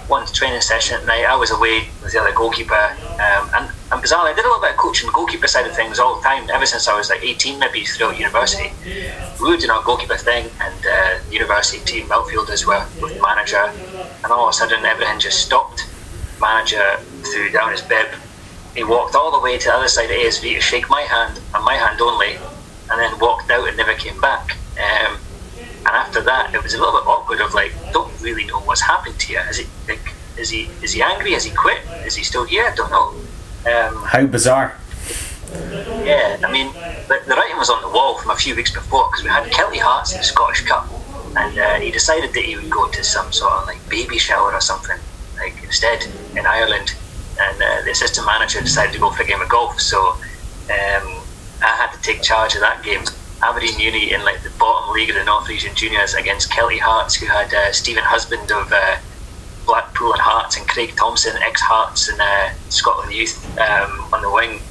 one training session at night, I was away with the other goalkeeper, and bizarrely I did a little bit of coaching the goalkeeper side of things all the time, ever since I was like 18, maybe throughout university. We were doing our goalkeeper thing, and the university team outfielders were with the manager, and all of a sudden everything just stopped. Manager threw down his bib, he walked all the way to the other side of ASV to shake my hand, and my hand only, and then walked out and never came back. And after that, it was a little bit awkward of like, don't really know what's happened to you. Is he angry? Has he quit? Is he still here? I don't know. How bizarre. Yeah, I mean, the writing was on the wall from a few weeks before, because we had Kelty Hearts in the Scottish Cup, and he decided that he would go to some sort of like baby shower or something, like instead in Ireland, and the assistant manager decided to go for a game of golf, so I had to take charge of that game. Aberdeen Uni in like the bottom league of the North Region Juniors against Kelty Hearts, who had Stephen Husband of Blackpool and Hearts, and Craig Thompson, ex-Hearts and Scotland Youth, on the wing.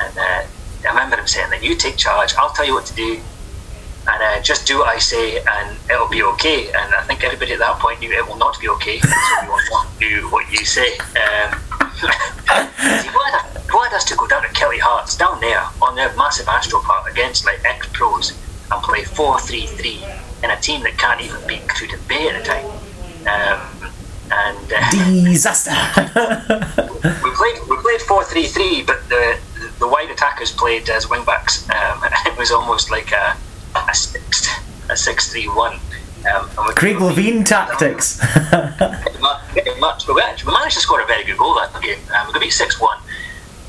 And I remember him saying, you take charge, I'll tell you what to do, and just do what I say and it'll be okay. And I think everybody at that point knew it will not be okay, so we want to do what you say. He wanted us to go down to Kelty Hearts, down there on their massive Astro Park against like ex-pros, and play 4-3-3 in a team that can't even beat Cruden Bay at the time. Disaster. We played 4-3-3, but the wide attackers played as wing backs. It was almost like a 6-3-1. Craig Levine tactics. We managed to score a very good goal that game. We got beat 6-1,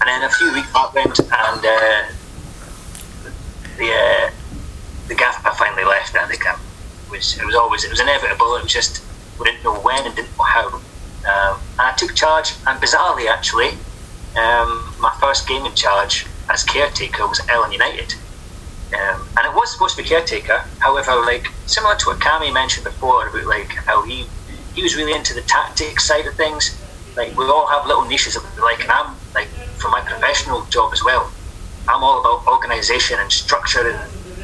and then a few weeks happened, and the gaffer finally left. I think it was inevitable. It was just we didn't know when and didn't know how. And I took charge, and bizarrely, actually, my first game in charge as caretaker was Ellen United. And it was supposed to be caretaker, however, like similar to what Cammy mentioned before about like how he was really into the tactics side of things. Like we all have little niches that we like, and I'm like, for my professional job as well, I'm all about organisation and structure in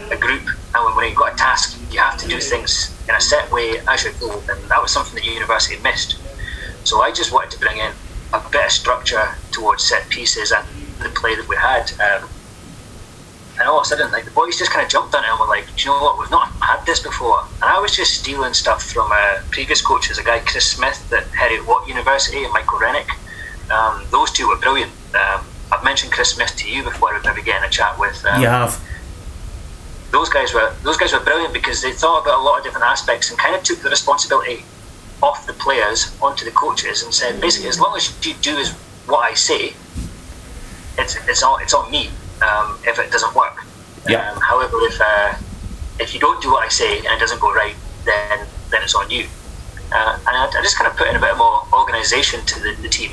a group, and when you've got a task you have to do things in a set way as you go, and that was something the university missed. So I just wanted to bring in a bit of structure towards set pieces and the play that we had. And all of a sudden, like, the boys just kind of jumped on it and were like, do you know what, we've not had this before. And I was just stealing stuff from previous coaches, a guy, Chris Smith, that headed Watt University, and Michael Rennick. Those two were brilliant. I've mentioned Chris Smith to you before, I've never getting a chat with. You have. Those guys were brilliant because they thought about a lot of different aspects and kind of took the responsibility off the players onto the coaches and said, basically, as long as you do is what I say, it's on me. If it doesn't work, yeah. However, if you don't do what I say and it doesn't go right, then it's on you. And I just kind of put in a bit more organisation to the team.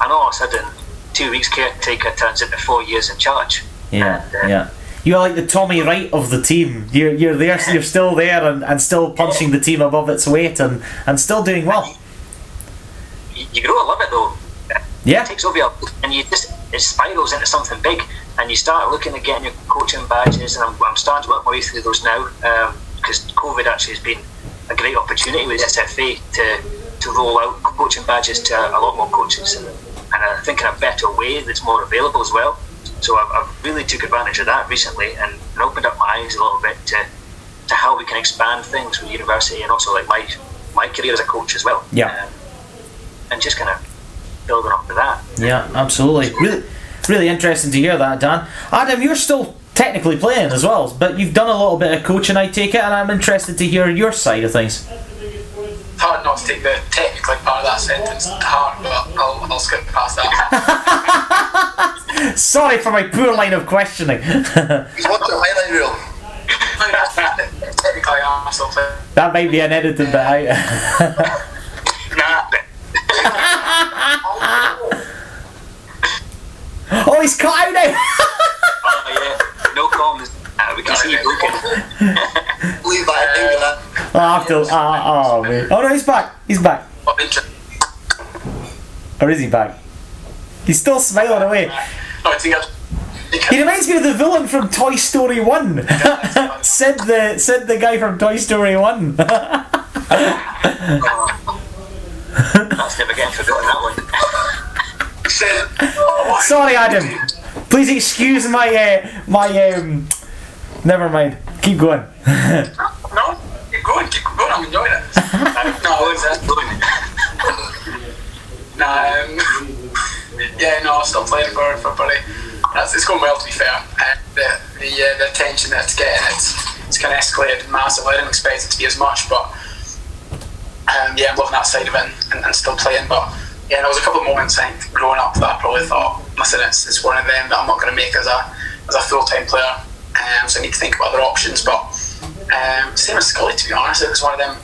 And all of a sudden, 2 weeks caretaker turns into 4 years in charge. Yeah, yeah. You are like the Tommy Wright of the team. You're there, so you're still there and still punching the team above its weight and still doing well. You grow to love it though. Yeah, it takes over your, and you just it spirals into something big. And you start looking at getting your coaching badges, and I'm starting to work my way through those now because COVID actually has been a great opportunity with SFA to roll out coaching badges to a lot more coaches, and I think in a better way that's more available as well. So I've really took advantage of that recently and opened up my eyes a little bit to how we can expand things with university and also like my career as a coach as well. Yeah, and just kind of building up to that. Yeah, absolutely. Really interesting to hear that, Dan. Adam, you're still technically playing as well, but you've done a little bit of coaching, I take it, and I'm interested to hear your side of things. Hard not to take the technically part of that sentence to heart, but I'll skip past that. Sorry for my poor line of questioning. What's the highlight rule? Technically, I'm still playing. That might be an edited bit out. Oh, he's cut out now! Yeah, no comms. We can see you looking. Leave that. Oh, man. Oh, no, he's back. He's back. Or is he back? He's still smiling away. He reminds me of the villain from Toy Story 1. Said the guy from Toy Story 1. That's never getting forgotten, that one. Sorry, Adam. Please excuse my never mind. Keep going. No, keep going. I'm enjoying it. I'm still playing for Bury. It's going well, to be fair. The attention that it's getting, it's kind of escalated massively. I didn't expect it to be as much, but I'm loving that side of it and still playing, but. Yeah, and there was a couple of moments I think growing up that I probably thought, listen, it's one of them that I'm not going to make as a full-time player, so I need to think about other options. But same as Scully, to be honest, it was one of them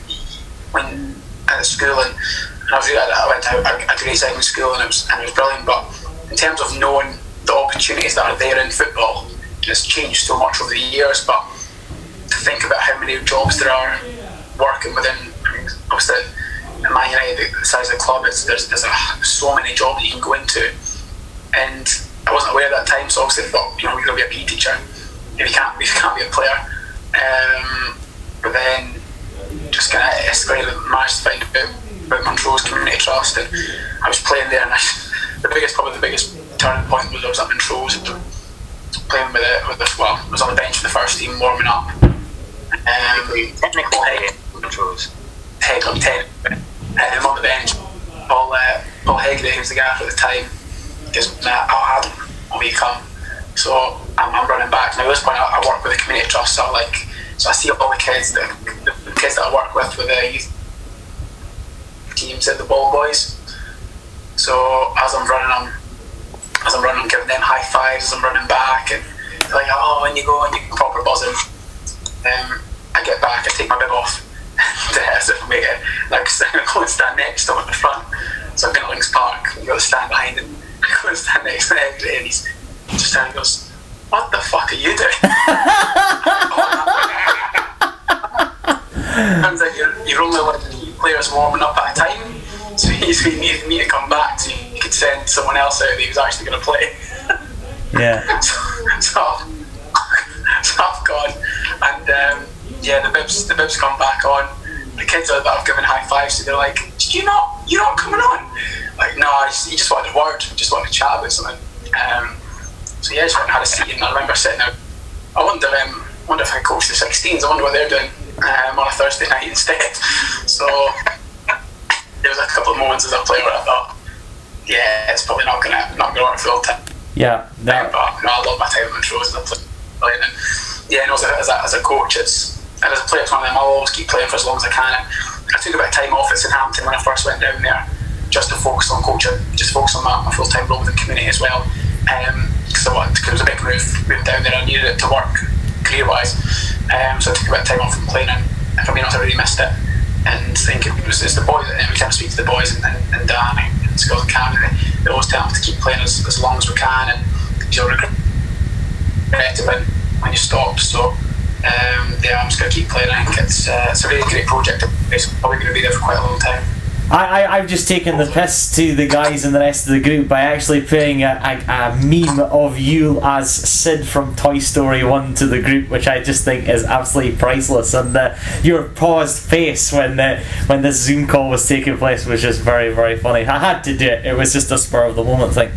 when at school, and I went to a great secondary school and it was brilliant. But in terms of knowing the opportunities that are there in football, it's changed so much over the years. But to think about how many jobs there are working within, obviously. At Man United, the size of the club, there's so many jobs that you can go into, and I wasn't aware at that time. So obviously, I thought, you're going to be a PE teacher if you can't be a player. But then just kind of escalated. Managed to find out about Montrose Community Trust, and I was playing there. And the biggest turning point was I was at Montrose playing I was on the bench with the first team warming up. Technical head Montrose. Head on 10 on the bench. Paul Hegarty, who was the guy at the time, gives me that, Adam, on me come. So I'm running back. Now at this point I work with the community trust, so I see all the kids, the kids that I work with the youth teams at the ball boys. So as I'm running, I'm giving them high fives as I'm running back, and they're like, and you go and you can proper buzzing. I get back, I take my bib off. So for me, I'm going to stand next to him at the front. So I'm going to Links Park, you've got to stand behind him, I'm going to stand next to him, and he's just standing and goes, what the fuck are you doing? Turns out you're only letting players warming up at a time, so he needed me to come back so he could send someone else out that he was actually going to play. Yeah. So I've gone, and the bibs come back on. the kids that I've given high fives to, they're like, you're not coming on? Like, no, you just wanted a word, just wanted to chat about something. So yeah, I just went and had a seat, and I remember sitting there. I wonder if I coached the 16s, I wonder what they're doing on a Thursday night instead. So there was a couple of moments as a player where I thought, yeah, it's probably not gonna work for all time. Yeah, that. But no, I love my time on shows as a player. And yeah, no, as a coach, it's, and as a player, it's one of them. I'll always keep playing for as long as I can. And I took a bit of time off at Southampton when I first went down there, just to focus on coaching, just focus on my full time role with the community as well. So it was a big move down there. I needed it to work career-wise, so I took a bit of time off from playing, and if I'm being honest, I really missed it. And I think it's the boys, every time I speak to the boys and Dan and Scott and Cam, they always tell me to keep playing as long as we can, and you'll regret it when you stop. So yeah, I'm just going to keep playing. I think it's a really great project. It's probably going to be there for quite a long time. I've just taken the piss to the guys and the rest of the group by actually putting a meme of you as Sid from Toy Story 1 to the group, which I just think is absolutely priceless. And your paused face when this Zoom call was taking place was just very, very funny. I had to do it. It was just a spur of the moment thing.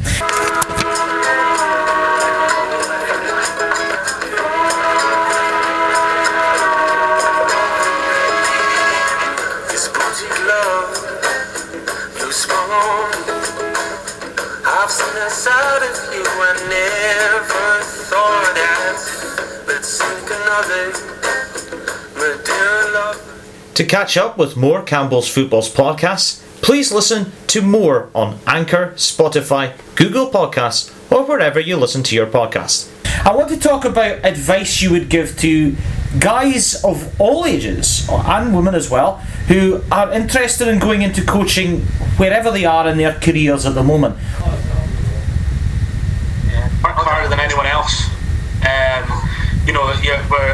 To catch up with more Campbell's Footballs podcasts, please listen to more on Anchor, Spotify, Google Podcasts, or wherever you listen to your podcast. I want to talk about advice you would give to guys of all ages, and women as well, who are interested in going into coaching wherever they are in their careers at the moment. Work harder than anyone else.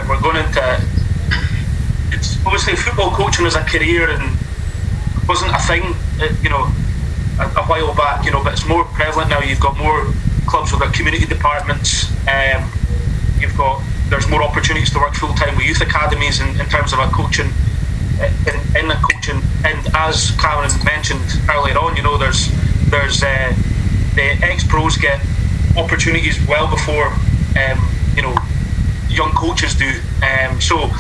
We're going into... Obviously, football coaching as a career and wasn't a thing, a while back. But it's more prevalent now. You've got more clubs with community departments. There's more opportunities to work full time with youth academies in terms of a coaching in the coaching. And as Cameron mentioned earlier on, there's the ex-pros get opportunities well before young coaches do. So.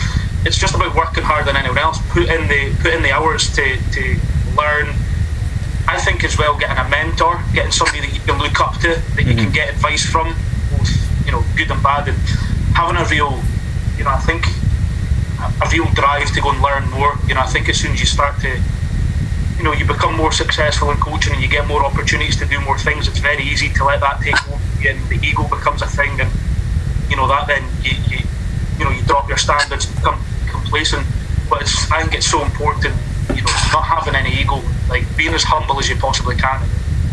It's just about working harder than anyone else. Put in the hours to learn. I think as well, getting a mentor, getting somebody that you can look up to, that you can get advice from, both good and bad, and having a real, I think a real drive to go and learn more. I think as soon as you start to, you become more successful in coaching and you get more opportunities to do more things. It's very easy to let that take over, and the ego becomes a thing, and that then you drop your standards and become complacent. But I think it's so important, not having any ego, like being as humble as you possibly can,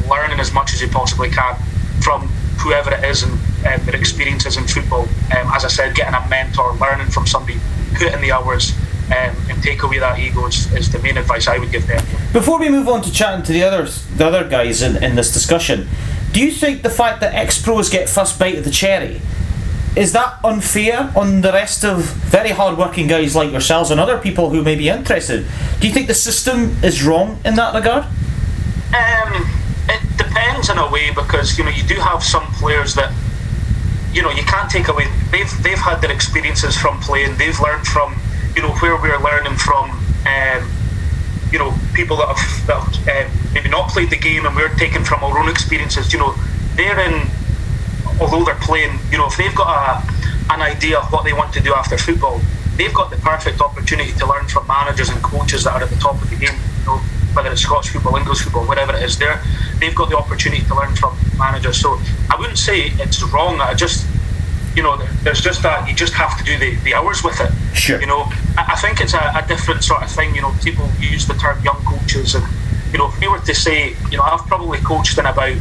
learning as much as you possibly can from whoever it is and their experiences in football. As I said, getting a mentor, learning from somebody, putting in the hours, and take away that ego is the main advice I would give them. Before we move on to chatting to the other guys in this discussion, do you think the fact that ex-pros get first bite of the cherry, is that unfair on the rest of very hard-working guys like yourselves and other people who may be interested? Do you think the system is wrong in that regard? It depends in a way, because you do have some players that you can't take away. They've had their experiences from playing. They've learned from where we're learning from. People that have maybe not played the game, and we're taking from our own experiences. They're in. Although they're playing, if they've got an idea of what they want to do after football, they've got the perfect opportunity to learn from managers and coaches that are at the top of the game, whether it's Scots football, English football, whatever it is there, they've got the opportunity to learn from managers. So I wouldn't say it's wrong. I just, there's just that, you just have to do the hours with it. Sure. I think it's a different sort of thing. People use the term young coaches, and, if we were to say, I've probably coached in about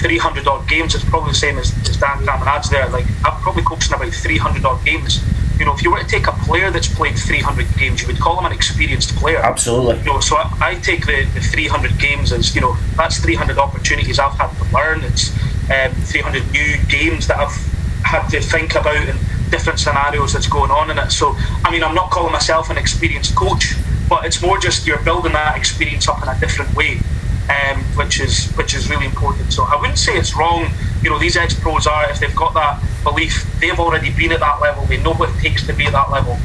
300 odd games, it's probably the same as Dan Cameron's there. Like, I've probably coached in about 300 odd games. If you were to take a player that's played 300 games, you would call him an experienced player. Absolutely. So I take the 300 games as, that's 300 opportunities I've had to learn. It's 300 new games that I've had to think about and different scenarios that's going on in it. So, I mean, I'm not calling myself an experienced coach, but it's more just you're building that experience up in a different way, which is really important. So I wouldn't say it's wrong. You know, these ex-pros are, if they've got that belief, they've already been at that level. They know what it takes to be at that level.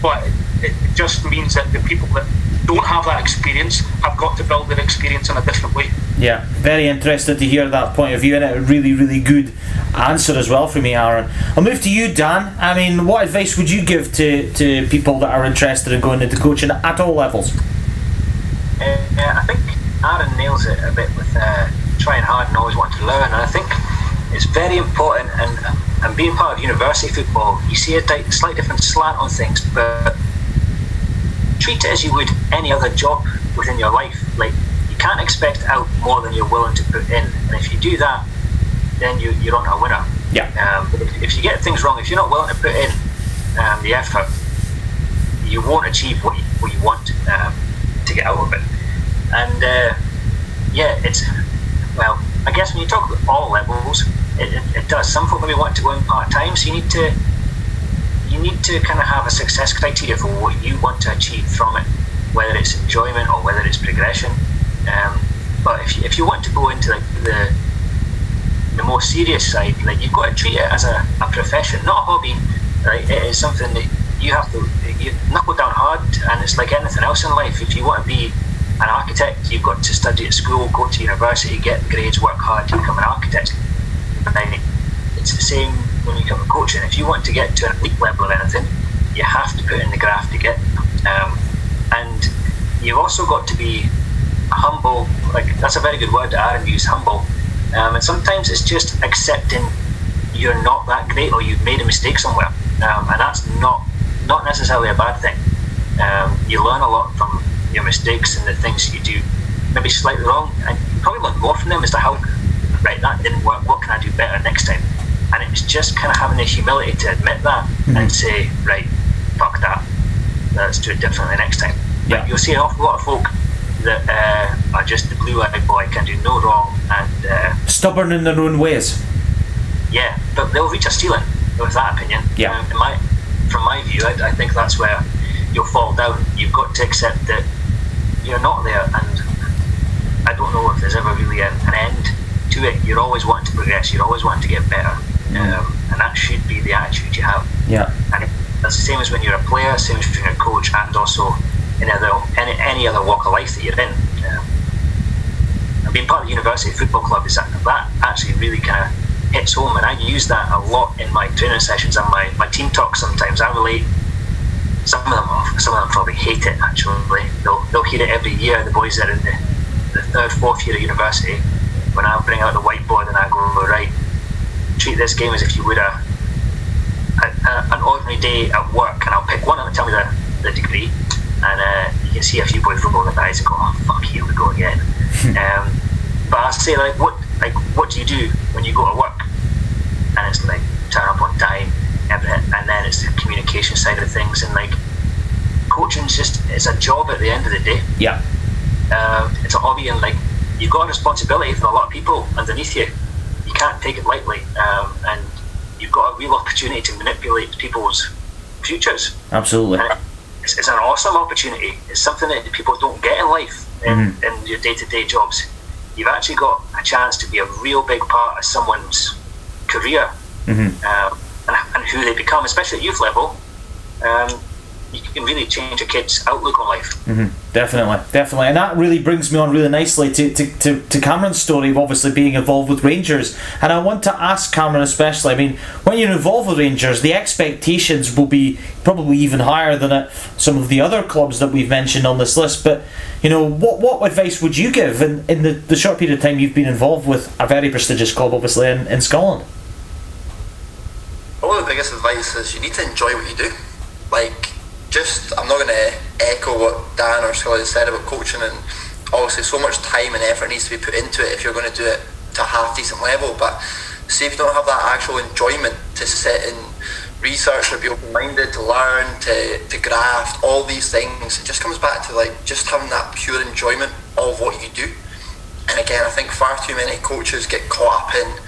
But it just means that the people that don't have that experience have got to build their experience in a different way. Yeah, very interested to hear that point of view, and a really, really good answer as well for me, Aaron. I'll move to you, Dan. I mean, what advice would you give to people that are interested in going into coaching at all levels? I think Aaron nails it a bit with trying hard and always wanting to learn, and I think it's very important, and being part of university football, you see a slight different slant on things, but treat it as you would any other job within your life. Like, you can't expect out more than you're willing to put in, and if you do that, then you're on a winner. Yeah. But if you get things wrong, if you're not willing to put in the effort, you won't achieve what you want to get out of it. And I guess when you talk about all levels, it does. Some people maybe want to go in part time, so you need to kind of have a success criteria for what you want to achieve from it, whether it's enjoyment or whether it's progression. But if you want to go into the more serious side, like, you've got to treat it as a profession, not a hobby. Right? It is something that you have to knuckle down hard, and it's like anything else in life. If you want to be an architect, you've got to study at school, go to university, get grades, work hard to become an architect. And it's the same when you become a coach, and if you want to get to an elite level of anything, you have to put in the graft to get and you've also got to be humble. Like, that's a very good word that Aaron used, humble, and sometimes it's just accepting you're not that great, or you've made a mistake somewhere, and that's not necessarily a bad thing. You learn a lot from your mistakes and the things that you do maybe slightly wrong, and you probably learn more from them as to how, right, that didn't work, what can I do better next time? And it's just kind of having the humility to admit that, mm-hmm. and say, right, fuck that, let's do it differently next time. Yeah. But you'll see an awful lot of folk that are just the blue-eyed boy, can do no wrong, and stubborn in their own ways. Yeah, but they'll reach a ceiling with that opinion. Yeah. From my view, I think that's where you'll fall down. You've got to accept that you're not there, and I don't know if there's ever really an end to it. You're always wanting to progress, you're always wanting to get better, and that should be the attitude you have. Yeah. And that's the same as when you're a player, same as when you're a coach, and also in any other walk of life that you're in. And being part of the university football club is that actually really kind of hits home, and I use that a lot in my training sessions and my team talks. Sometimes I relate. Some of them probably hate it, actually. They'll hear it every year. The boys that are in the third, fourth year of university, when I bring out the whiteboard and I go, right, treat this game as if you would an ordinary day at work, and I'll pick one and tell me the degree, and you can see a few boys roll their eyes and go, oh fuck, here we go again. But I say, like, what do you do when you go to work? And it's like, turn up on time. And then it's the communication side of things, and like, coaching's just, it's a job at the end of the day. Yeah. It's a hobby, and like, you've got a responsibility for a lot of people underneath you. You can't take it lightly, and you've got a real opportunity to manipulate people's futures. Absolutely. And it's an awesome opportunity. It's something that people don't get in life, in your day-to-day jobs. You've actually got a chance to be a real big part of someone's career. Mm-hmm. And who they become, especially at youth level, you can really change a kid's outlook on life. Mm-hmm. Definitely. And that really brings me on really nicely to Cameron's story of obviously being involved with Rangers. And I want to ask Cameron especially, I mean, when you're involved with Rangers, the expectations will be probably even higher than at some of the other clubs that we've mentioned on this list. But, you know, what advice would you give in the short period of time you've been involved with a very prestigious club, obviously, in Scotland? Probably the biggest advice is you need to enjoy what you do. Like, I'm not going to echo what Dan or Scully said about coaching, and obviously so much time and effort needs to be put into it if you're going to do it to a half-decent level, but see if you don't have that actual enjoyment to sit and research, to be open-minded, to learn, to graft, all these things. It just comes back to, like, just having that pure enjoyment of what you do. And again, I think far too many coaches get caught up in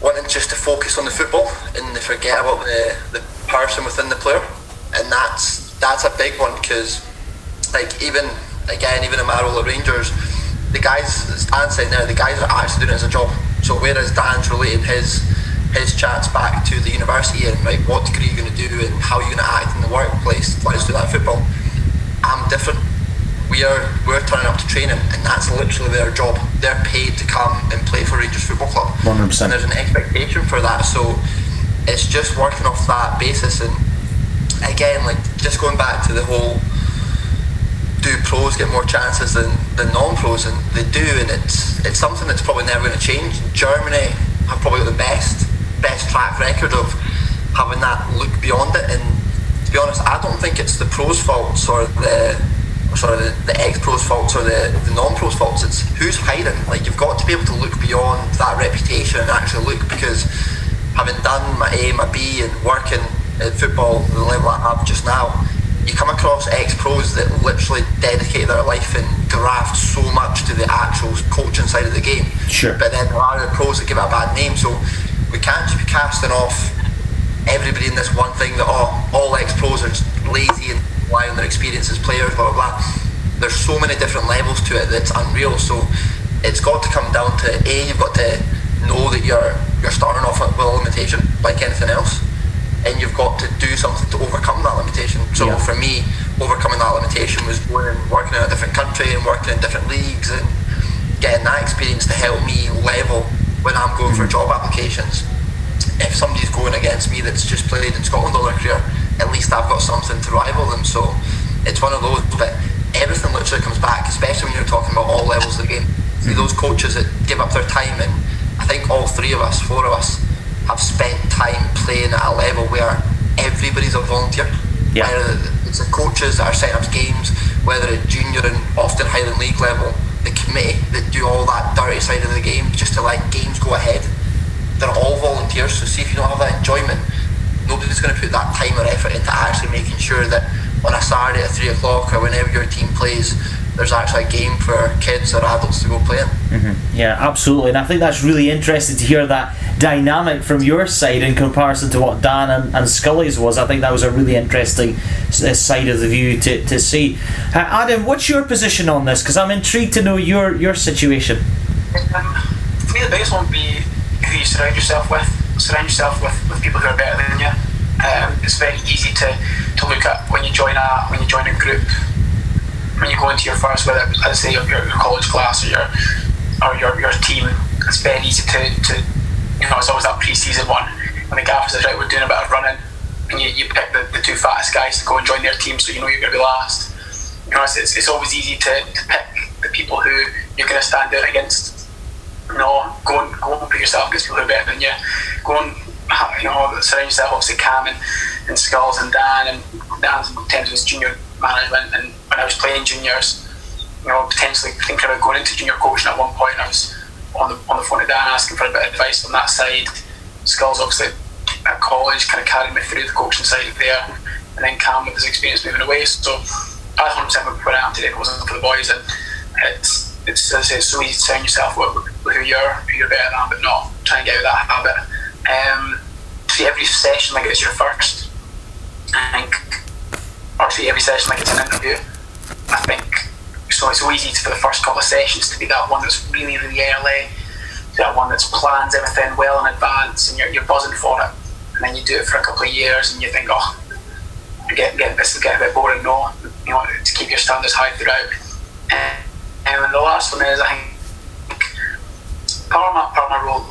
wanting just to focus on the football, and they forget about the person within the player, and that's a big one, because it's like, even again, even in my role at Rangers, the guys, as Dan's saying there, the guys are actually doing it as a job. So whereas Dan's related his chats back to the university and like what degree you're going to do and how you're going to act in the workplace, let's do that football. I'm different. We're turning up to training, and that's literally their job. They're paid to come and play for Rangers Football Club. 100%. And there's an expectation for that, so it's just working off that basis. And again, like, just going back to the whole, do pros get more chances than non-pros? And they do, and it's something that's probably never going to change. Germany have probably got the best track record of having that look beyond it, and to be honest, I don't think it's the pros' faults or the ex-pros' faults or the non-pros' faults. It's who's hiding. Like, you've got to be able to look beyond that reputation and actually look, because having done my A, my B and working at football the level I have just now, you come across ex-pros that literally dedicate their life and graft so much to the actual coaching side of the game. Sure. But then there are the pros that give it a bad name, so we can't just be casting off everybody in this one thing that, oh, all ex-pros are just lazy and rely on their experience as players, blah, blah, blah. There's so many different levels to it that's unreal. So it's got to come down to, A, you've got to know that you're starting off with a limitation like anything else, and you've got to do something to overcome that limitation. So yeah, for me, overcoming that limitation was going and working in a different country and working in different leagues and getting that experience to help me level when I'm going for job applications. If somebody's going against me that's just played in Scotland all their career, at least I've got something to rival them. So it's one of those, but everything literally comes back, especially when you're talking about all levels of the game. See, those coaches that give up their time, and I think all four of us, have spent time playing at a level where everybody's a volunteer. Yeah. Whether it's the coaches that are setting up games, whether it's junior and often Highland League level, the committee that do all that dirty side of the game just to let games go ahead. They're all volunteers, so see, if you don't have that enjoyment, nobody's going to put that time or effort into actually making sure that on a Saturday at 3 o'clock or whenever your team plays, there's actually a game for kids or adults to go play in. Mm-hmm. Yeah, absolutely. And I think that's really interesting to hear that dynamic from your side in comparison to what Dan and Scully's was. I think that was a really interesting side of the view to see. Adam, what's your position on this? Because I'm intrigued to know your situation. For me, the biggest one would be who you surround yourself with. Surround yourself with people who are better than you. It's very easy to look at when you join a group, when you go into your first, whether it was, let's say, your college class or your team. It's very easy to it's always that pre-season one when the gaffer says, right, we're doing a bit of running, and you pick the two fattest guys to go and join their team, so you know you're going to be last. It's always easy to pick the people who you're going to stand out against. Go and put yourself against people who are better than you. Go and surround yourself, obviously Cam and Skulls and Dan, and Dan's in terms of his junior management, and when I was playing juniors, potentially thinking about going into junior coaching at one point. I was on the phone to Dan asking for a bit of advice on that side. Skulls obviously at college kind of carried me through the coaching side there, and then Cam with his experience moving away. So I was 100% where I am today. It wasn't for the boys, and it's as I say, it's so easy to surround yourself with who you're better than, but not try and get out of that habit. Treat every session like it's your first, I think, or treat every session like it's an interview. I think so. It's so easy for the first couple of sessions to be that one that's really, really early, that one that's plans everything well in advance, and you're buzzing for it. And then you do it for a couple of years, and you think, oh, this is getting a bit boring. No, you want to keep your standards high throughout. And the last one is, I think, part of my role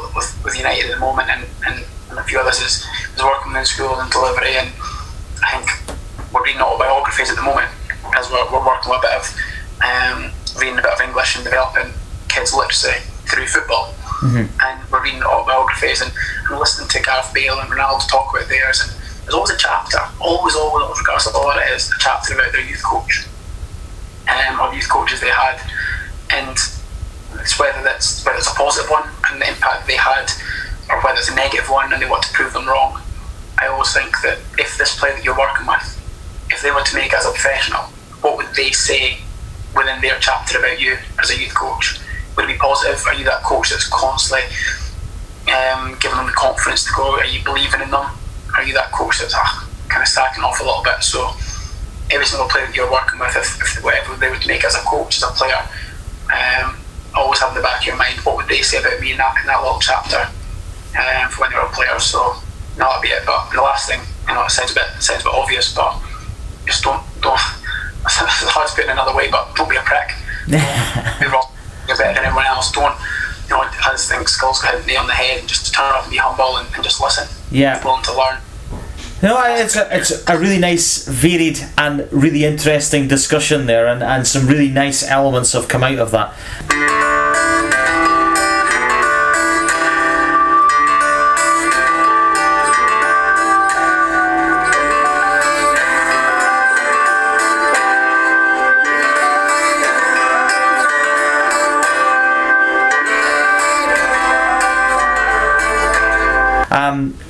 with United at the moment, and a few others, is working in school and delivery, and I think we're reading autobiographies at the moment as we're working with a bit of reading a bit of English and developing kids' literacy through football. Mm-hmm. And we're reading autobiographies and listening to Gareth Bale and Ronaldo talk about theirs, and there's always a chapter, always regardless of what it is, a chapter about their youth coach or youth coaches they had, and it's whether it's a positive one and the impact they had, or whether it's a negative one and they want to prove them wrong. I always think that if this player that you're working with, if they were to make it as a professional, what would they say within their chapter about you as a youth coach? Would it be positive? Are you that coach that's constantly giving them the confidence to go? Are you believing in them? Are you that coach that's kind of slacking off a little bit? So every single player that you're working with, if whatever they would make as a coach, as a player, always have in the back of your mind, what would they say about me in that long chapter for when they were players. So that'll be it. But the last thing, it sounds a bit obvious, but just don't. It's hard to put it another way, but don't be a prick. Be wrong. You're better than everyone else. Don't. I just think Skulls got hit the nail on the head, and just to turn up and be humble and just listen. Yeah. Be willing to learn. It's a really nice, varied and really interesting discussion there, and some really nice elements have come out of that.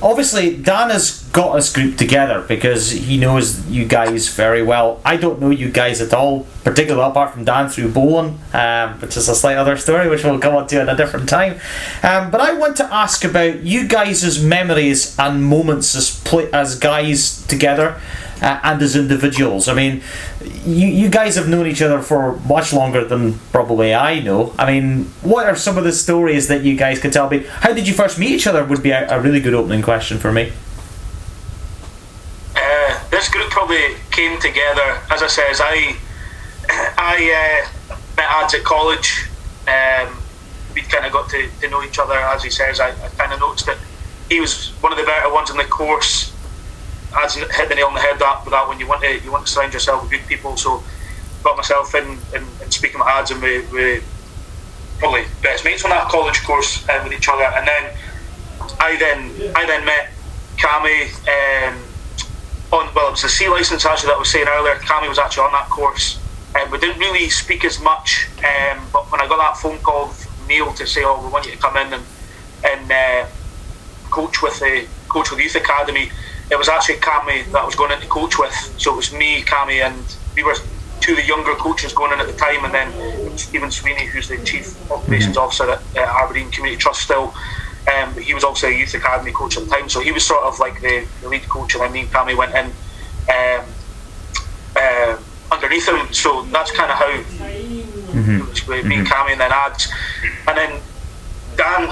Obviously, Dan has got us grouped together because he knows you guys very well. I don't know you guys at all, particularly apart from Dan through bowling, which is a slight other story, which we'll come on to at a different time. But I want to ask about you guys' memories and moments as guys together and as individuals. I mean, you guys have known each other for much longer than probably I know. I mean, what are some of the stories that you guys could tell me? How did you first meet each other would be a really good opening question for me. This group probably came together, as I says, I met Ads at college. We kind of got to know each other, as he says. I kind of noticed that he was one of the better ones in the course. Ads hit the nail on the head that when you want to surround yourself with good people. So got myself in speaking with Ads, and we probably best mates on that college course with each other. And then I met Cammy. It was the C licence actually that I was saying earlier. Cammy was actually on that course. We didn't really speak as much, but when I got that phone call from Neil to say, we want you to come in and coach with the Youth Academy, it was actually Cammy that I was going in to coach with. So it was me, Cammy, and we were two of the younger coaches going in at the time, and then it was Stephen Sweeney, who's the Chief Operations Officer at Aberdeen Community Trust still. But he was also a Youth Academy coach at the time, so he was sort of like the lead coach, and then me and Cammy went in underneath him. So that's kind of how it was with me and Cammy, and then Ads, and then Dan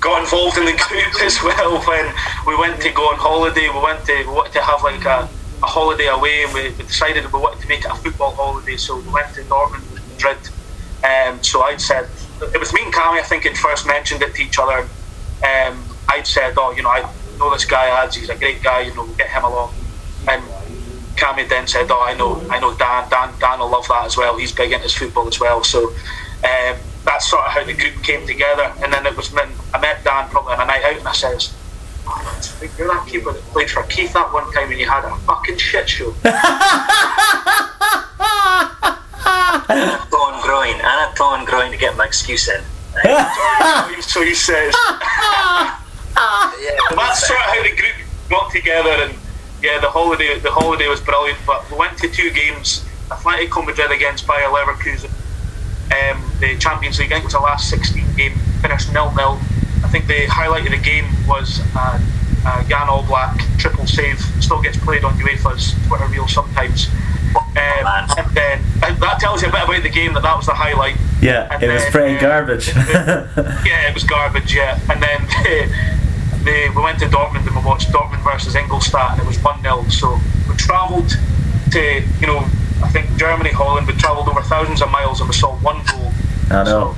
got involved in the group as well when we went to go on holiday. We wanted to have like a holiday away, and we decided that we wanted to make it a football holiday, so we went to Norman, Madrid. So I'd said, it was me and Cammy, I think, had first mentioned it to each other. I'd said, I know this guy Ads, he's a great guy, we'll get him along. And Cammy then said, I know Dan will love that as well, he's big into his football as well. So that's sort of how the group came together. And then it was when I met Dan probably on a night out, and I says, you're that keeper that played for Keith that one time when you had a fucking shit show. I'm going to get my excuse in. So he says. Yeah, that's sort of how the group got together, and yeah, the holiday was brilliant. But we went to two games: Atletico Madrid against Bayer Leverkusen, the Champions League. I think it was the last 16 game, finished 0-0. I think the highlight of the game was a Jan Oblak triple save. Still gets played on UEFA's Twitter reel sometimes. And then that tells you a bit about the game, that was the highlight. Yeah, and it was pretty garbage. It was garbage, yeah. And then we went to Dortmund, and we watched Dortmund versus Ingolstadt, and it was 1-0. So we travelled to, I think Germany, Holland, we travelled over thousands of miles, and we saw one goal. I know.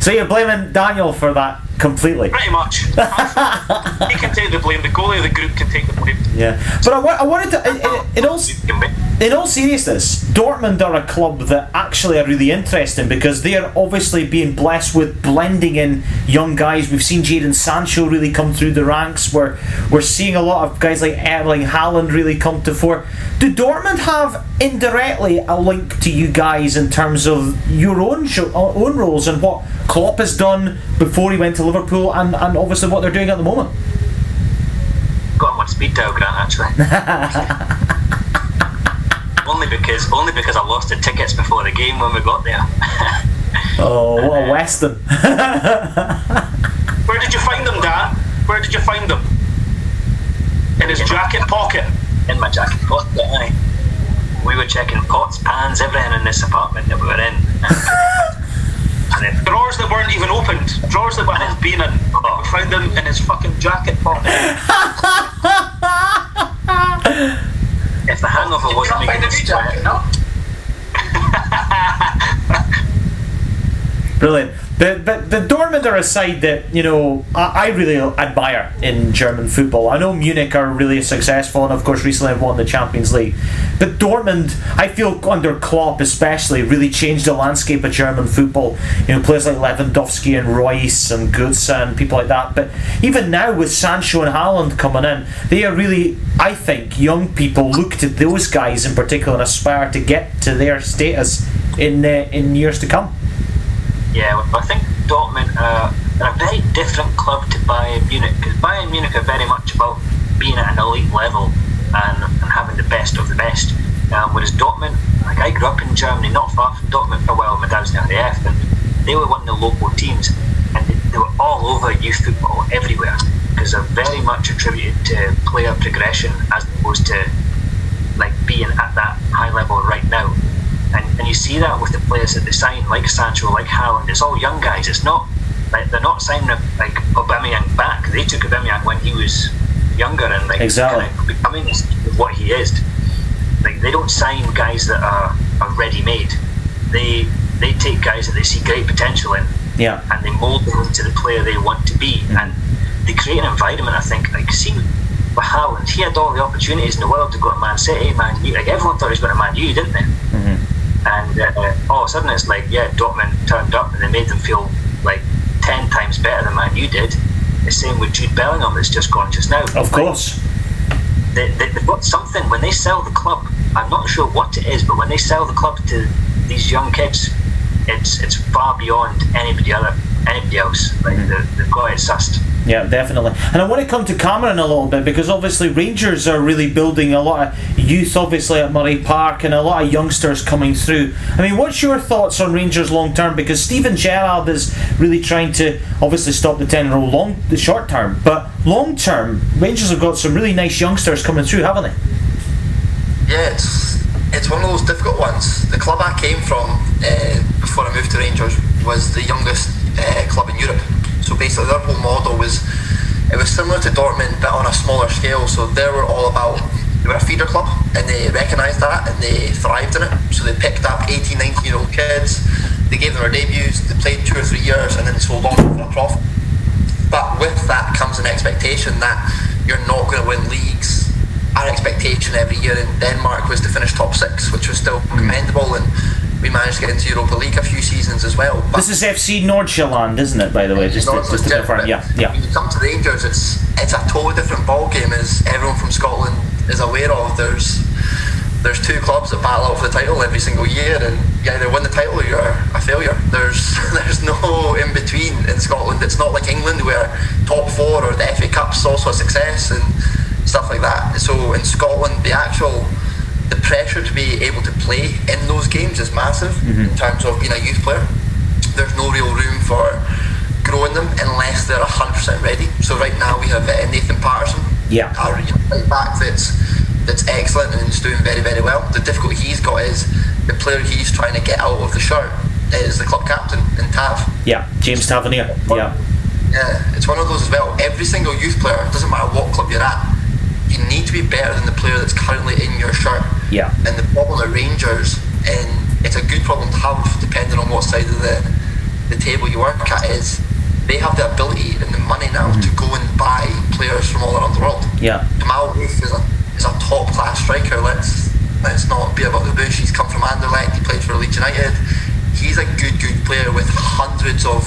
So you're blaming Daniel for that completely? Pretty much. He can take the blame, the goalie of the group can take the blame. Yeah, but I wanted to... In all seriousness, Dortmund are a club that actually are really interesting because they are obviously being blessed with blending in young guys. We've seen Jadon Sancho really come through the ranks. We're seeing a lot of guys like Erling Haaland really come to fore. Do Dortmund have indirectly a link to you guys in terms of your own roles and what Klopp has done before he went to Liverpool and obviously what they're doing at the moment? Got him on speed dial, Grant, actually. Only because I lost the tickets before the game when we got there. What a Western. Where did you find them, Dan? Where did you find them? In his jacket pocket. In my jacket pocket, aye. we were checking pots, pans, everything in this apartment that we were in. Drawers that weren't even opened, drawers that hadn't been in. We found them in his fucking jacket pocket. If the hangover wasn't even started, no? Brilliant. The Dortmunder aside, that, you know, I really admire in German football. I know Munich are really successful and of course recently have won the Champions League, but Dortmund, I feel under Klopp especially, really changed the landscape of German football. You know, players like Lewandowski and Royce and Götze and people like that, but even now with Sancho and Haaland coming in, they are really, I think, young people look to those guys in particular and aspire to get to their status in years to come. Yeah, I think Dortmund are a very different club to Bayern Munich, because Bayern Munich are very much about being at an elite level and having the best of the best. Whereas Dortmund, like, I grew up in Germany, not far from Dortmund for a while. My dad was down the F, and they were one of the local teams, and they were all over youth football everywhere, because they're very much attributed to player progression as opposed to like being at that high level right now. And you see that with the players that they sign, like Sancho, like Haaland. It's all young guys. It's not like they're not signing like Aubameyang back. They took Aubameyang when he was younger and like exactly kind of becoming what he is. Like, they don't sign guys that are ready made. They take guys that they see great potential in, yeah, and they mold them to the player they want to be. Mm-hmm. And they create an environment. I think, like, see with Haaland, he had all the opportunities in the world to go to Man City, Man U. Like, everyone thought he was going to Man U, didn't they? Mm-hmm. And all of a sudden it's like, yeah, Dortmund turned up and they made them feel like 10 times better than Man U did. The same with Jude Bellingham that's just gone just now. Of course. They've got something. When they sell the club, I'm not sure what it is, but when they sell the club to these young kids, it's far beyond anybody else. Like, they've got it sussed. Yeah, definitely. And I want to come to Cameron a little bit, because obviously Rangers are really building a lot of youth, obviously, at Murray Park, and a lot of youngsters coming through. I mean, what's your thoughts on Rangers long term? Because Steven Gerrard is really trying to obviously stop the 10-year-old the short term, but long term, Rangers have got some really nice youngsters coming through, haven't they? Yeah, it's one of those difficult ones. The club I came from before I moved to Rangers was the youngest club in Europe. So basically their whole model was similar to Dortmund but on a smaller scale. So they were a feeder club and they recognised that and they thrived in it. So they picked up 18, 19 year old kids, they gave them their debuts, they played 2 or 3 years and then they sold on for a profit. But with that comes an expectation that you're not going to win leagues. Our expectation every year in Denmark was to finish top 6, which was still commendable, and we managed to get into Europa League a few seasons as well. But this is FC Nordsjælland, isn't it, by the way? Just to confirm. Yeah. When you come to Rangers, it's a totally different ball game, as everyone from Scotland is aware of. There's two clubs that battle for the title every single year, and you either win the title or you're a failure. There's no in between in Scotland. It's not like England where top 4 or the FA Cup's also a success and stuff like that. So in Scotland, the pressure to be able to play in those games is massive. Mm-hmm. In terms of being a youth player, there's no real room for growing them unless they're 100% ready. So right now we have Nathan Patterson, our right back that's excellent and is doing very, very well. The difficulty he's got is the player he's trying to get out of the shirt is the club captain in Tav. Yeah, James Tavernier. Yeah, it's one of those as well. Every single youth player, doesn't matter what club you're at, you need to be better than the player that's currently in your shirt. Yeah. And the problem at Rangers, and it's a good problem to have depending on what side of the table you work at, is they have the ability and the money now to go and buy players from all around the world. Yeah. Jamal Wolf is a top class striker. Let's not be about the bush. He's come from Anderlecht, he played for Leeds United. He's a good player with hundreds of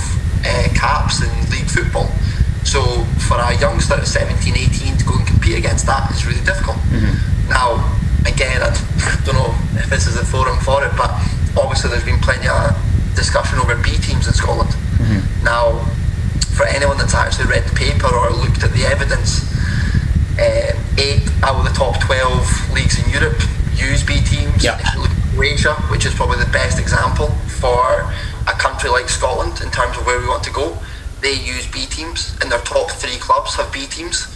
caps in league football. So for a youngster at 17, 18 to go and compete against that is really difficult. Mm-hmm. Now, again, I don't know if this is the forum for it, but obviously there's been plenty of discussion over B teams in Scotland. Mm-hmm. Now, for anyone that's actually read the paper or looked at the evidence, 8 out of the top 12 leagues in Europe use B teams. Yep. If you look at Croatia, which is probably the best example for a country like Scotland in terms of where we want to go, they use B teams, and their top 3 clubs have B teams,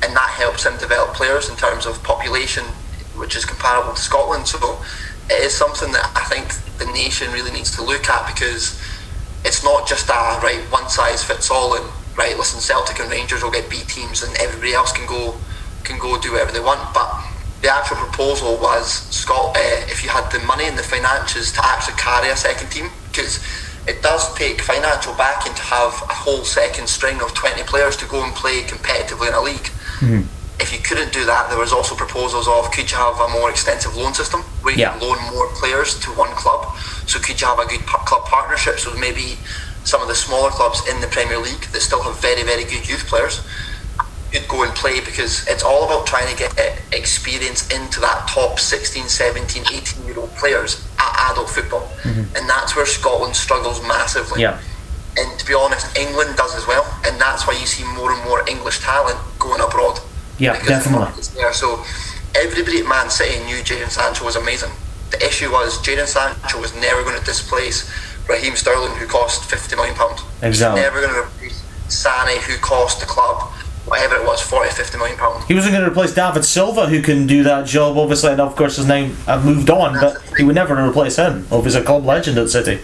and that helps them develop players in terms of population, which is comparable to Scotland. So it is something that I think the nation really needs to look at, because it's not just a right one size fits all and right, listen, Celtic and Rangers will get B teams and everybody else can go do whatever they want. But the actual proposal was if you had the money and the finances to actually carry a second team, because it does take financial backing to have a whole second string of 20 players to go and play competitively in a league. Mm-hmm. If you couldn't do that, there was also proposals of, could you have a more extensive loan system where you could loan more players to one club? So could you have a good club partnership? So maybe some of the smaller clubs in the Premier League that still have very, very good youth players could go and play, because it's all about trying to get experience into that top 16, 17, 18-year-old players at adult football. Mm-hmm. And that's where Scotland struggles massively. Yeah. And to be honest, England does as well. And that's why you see more and more English talent going abroad. Yeah, definitely. There. So everybody at Man City knew Jadon Sancho was amazing. The issue was Jadon Sancho was never going to displace Raheem Sterling, who cost £50 million. Exactly. He was never going to replace Sané, who cost the club, whatever it was, £40, £50 million. He wasn't going to replace David Silva, who can do that job, obviously, and of course his name had moved on, but he would never replace him. Obviously, a club legend at City.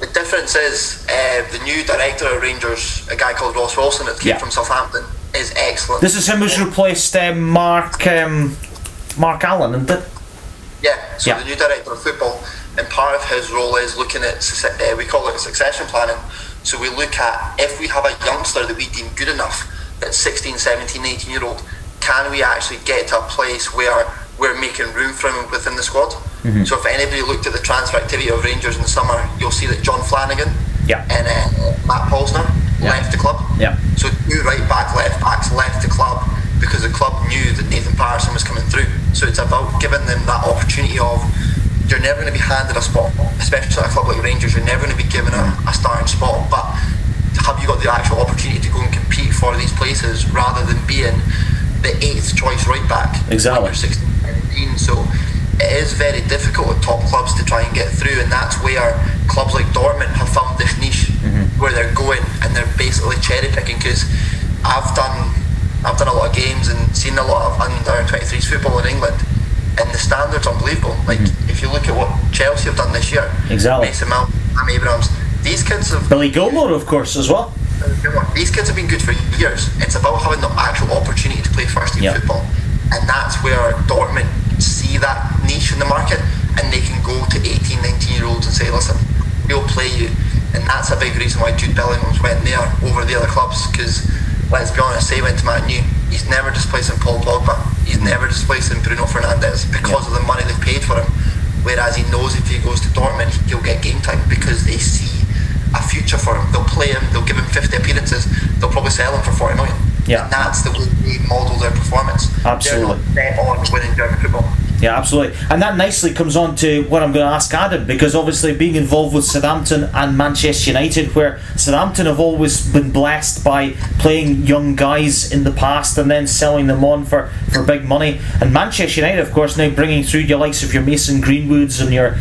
The difference is the new director of Rangers, a guy called Ross Wilson, that came from Southampton, is excellent. This is him who's replaced Mark Allen, isn't it? Yeah, so the new director of football, and part of his role is looking at, we call it succession planning. So we look at, if we have a youngster that we deem good enough, that's 16, 17, 18-year-old, can we actually get to a place where we're making room for him within the squad? Mm-hmm. So if anybody looked at the transfer activity of Rangers in the summer, you'll see that John Flanagan and Matt Posner left the club. Yeah. So two right back, left backs left the club because the club knew that Nathan Patterson was coming through. So it's about giving them that opportunity of, you're never going to be handed a spot, especially at a club like Rangers. You're never going to be given a starting spot, but have you got the actual opportunity to go and compete for these places rather than being the eighth choice right back? Exactly. Under 16, 17. So it is very difficult with top clubs to try and get through, and that's where clubs like Dortmund have found this niche where they're going and they're basically cherry picking. Because I've done a lot of games and seen a lot of under 23s football in England, and the standard's unbelievable. Like if you look at what Chelsea have done this year, exactly, Mason Mount, Sam Abrahams, these kids have, Billy Gilmore of course as well, these kids have been good for years. It's about having the actual opportunity to play first team football, and that's where Dortmund see that niche in the market, and they can go to 18, 19-year-olds and say, listen, we'll play you. And that's a big reason why Jude Bellingham's went there over the other clubs, because let's be honest, he went to Man U, he's never displacing Paul Pogba, he's never displacing Bruno Fernandes because of the money they've paid for him, whereas he knows if he goes to Dortmund he'll get game time because they see a future for him. They'll play him, they'll give him 50 appearances, they'll probably sell him for 40 million. Yeah. And that's the way they model their performance. Absolutely. They're not set on winning German football. Yeah, absolutely. And that nicely comes on to what I'm going to ask Adam, because obviously being involved with Southampton and Manchester United, where Southampton have always been blessed by playing young guys in the past and then selling them on for big money, and Manchester United, of course, now bringing through your likes of your Mason Greenwoods and your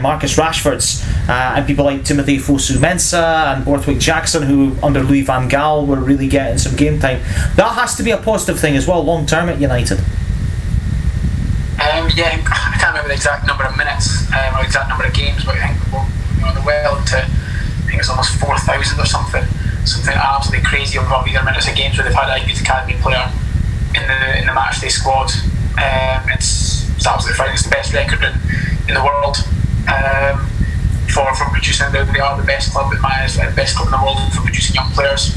Marcus Rashfords and people like Timothy Fosu-Mensah and Borthwick Jackson, who under Louis van Gaal were really getting some game time. That has to be a positive thing as well, long term at United. I can't remember the exact number of minutes or exact number of games, but I think they're well into, I think it's almost 4,000 or something absolutely crazy over either minutes of games where they've had a youth academy player in the matchday squad. It's absolutely frightening. It's the best record in the world for producing. They are the best club in my eyes, the best club in the world for producing young players.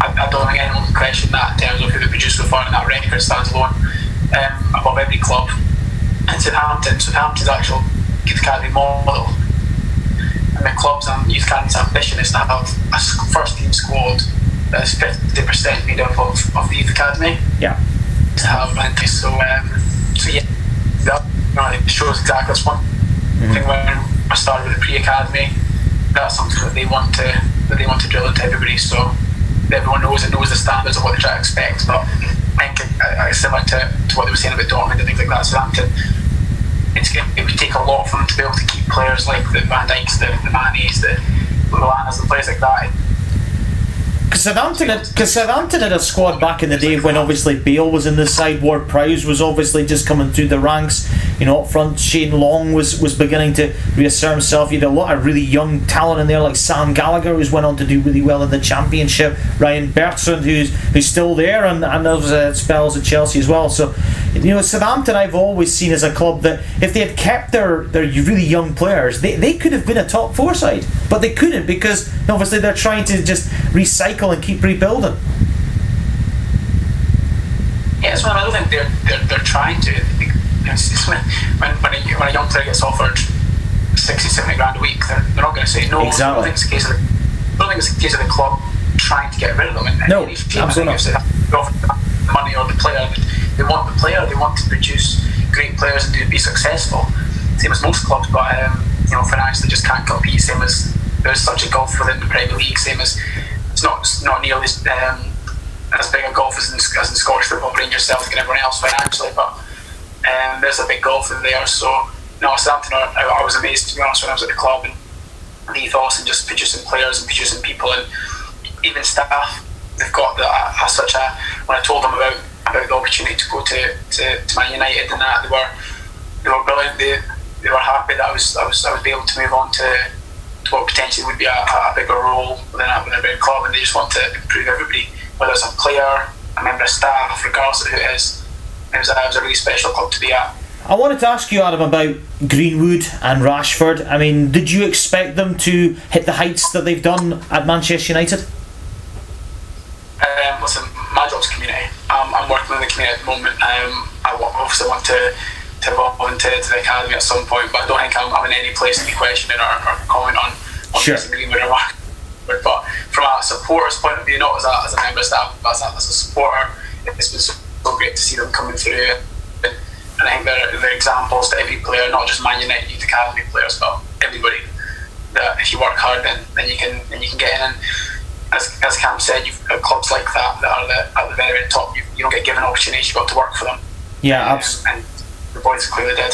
I don't think anyone can question that in terms of who they produced so far, and that record stands alone above every club. And Southampton's actual youth academy model, and the club's and youth academy's ambition is to have a first team squad that is 50% made up of the youth academy. Yeah. To have it shows exactly this one thing. When I started with the pre-academy, that's something that they want to drill into everybody, so everyone knows the standards of what they try to expect. But I think similar to what they were saying about Dortmund and things like that, Southampton, it would take a lot for them to be able to keep players like the Van Dijks, the Manes, the Milanas, and players like that. Southampton had a squad back in the day when obviously Bale was in the side, Ward-Prowse was obviously just coming through the ranks, you know, up front. Shane Long was beginning to reassert himself. You had a lot of really young talent in there, like Sam Gallagher, who's went on to do really well in the Championship, Ryan Bertrand, who's still there, and there was spells at Chelsea as well. So, you know, Southampton I've always seen as a club that if they had kept their really young players, they could have been a top four side, but they couldn't because obviously they're trying to just recycle and keep rebuilding. Yeah, so I don't think they're trying to. It's when a young player gets offered 60, 70 grand a week, they're not going to say no. Exactly. So I don't think it's a case of the club trying to get rid of them. No, absolutely not. They offer the money or the player. They want the player. They want to produce great players and be successful. Same as most clubs, but you know, financially just can't compete. Same as there's such a gulf within the Premier League. Same as it's not nearly as big a gulf as in Scottish football, Rangers, yourself and everyone else financially, but there's a big gulf in there. So no, Southampton, I was amazed, to be honest, when I was at the club, and the ethos and just producing players and producing people and even staff. They've got when I told them about the opportunity to go to Man United and that, they were brilliant. They were happy that I was able to move on to what potentially would be a bigger role within a big club, and they just want to improve everybody, whether it's a player, a member of staff, regardless of who it is. It was a really special club to be at. I wanted to ask you, Adam, about Greenwood and Rashford. I mean, did you expect them to hit the heights that they've done at Manchester United? Listen, my job's community. I'm working in the community at the moment. I obviously want to volunteer to the academy at some point, but I don't think I'm in any place to be questioning or comment on Jason Greenwood or Rashford. But from a supporter's point of view, not as a member of staff, but as a supporter, it's been so great to see them coming through. And I think they're examples to every player, not just Man United youth academy players, but everybody. That if you work hard, then you can get in. And as Cam said, you've got clubs like that are at the very top. You don't get given opportunities. You've got to work for them. Yeah, absolutely. The boys clearly did.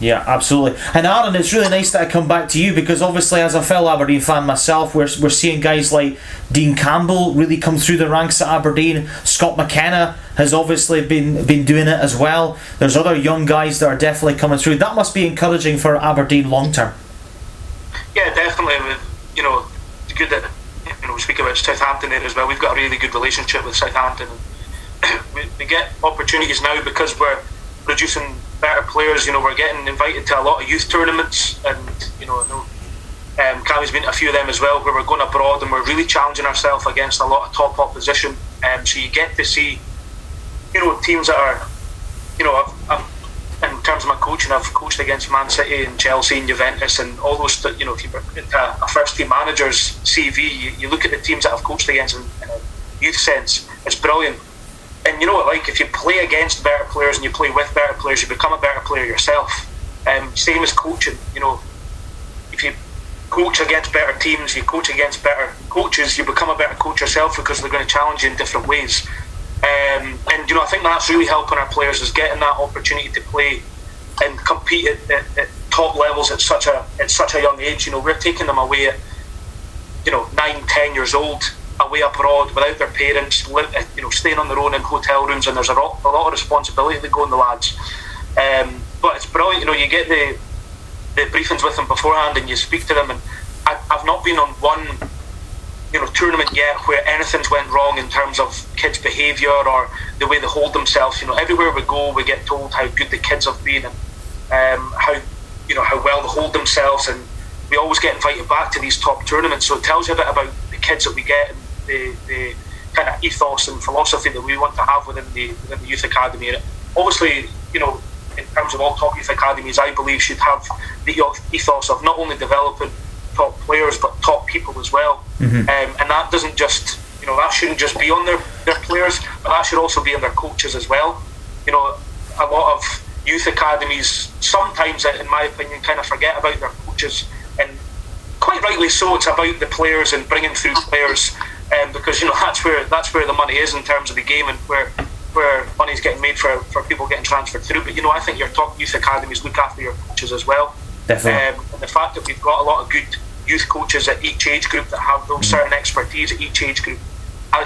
Yeah, absolutely. And Aaron, it's really nice that I come back to you, because obviously as a fellow Aberdeen fan myself, we're seeing guys like Dean Campbell really come through the ranks at Aberdeen. Scott McKenna has obviously been doing it as well. There's other young guys that are definitely coming through. That must be encouraging for Aberdeen long term. Yeah, definitely. I mean, you know, it's good that we speak about Southampton there as well. We've got a really good relationship with Southampton. We get opportunities now because we're producing better players. You know, we're getting invited to a lot of youth tournaments, and you know, I know Cammy's been to a few of them as well, where we're going abroad and we're really challenging ourselves against a lot of top opposition. So you get to see, you know, teams that are, you know, I've, in terms of my coaching, I've coached against Man City and Chelsea and Juventus and all those. You know, if you look into a first team manager's CV, you look at the teams that I've coached against in a youth sense, it's brilliant. And you know what, like, if you play against better players and you play with better players, you become a better player yourself. Same as coaching, you know, if you coach against better teams, you coach against better coaches, you become a better coach yourself, because they're going to challenge you in different ways. And you know, I think that's really helping our players, is getting that opportunity to play and compete at top levels at such a young age. You know, we're taking them away at, you know, 9-10 years old, away abroad without their parents, you know, staying on their own in hotel rooms, and there's a lot of responsibility to go on the lads. But it's brilliant, you know. You get the briefings with them beforehand, and you speak to them. And I've not been on one, you know, tournament yet where anything's went wrong in terms of kids' behaviour or the way they hold themselves. You know, everywhere we go, we get told how good the kids have been, and how well they hold themselves, and we always get invited back to these top tournaments. So it tells you a bit about the kids that we get, and the kind of ethos and philosophy that we want to have within the youth academy. And obviously, you know, in terms of all top youth academies, I believe should have the ethos of not only developing top players but top people as well. Mm-hmm. And that doesn't just, you know, that shouldn't just be on their players, but that should also be on their coaches as well. You know, a lot of youth academies sometimes, in my opinion, kind of forget about their coaches, and quite rightly so. It's about the players and bringing through players. Because you know, that's where the money is in terms of the game, and where money's getting made for people getting transferred through. But you know, I think your top youth academies look after your coaches as well. Definitely. And the fact that we've got a lot of good youth coaches at each age group that have those certain expertise at each age group,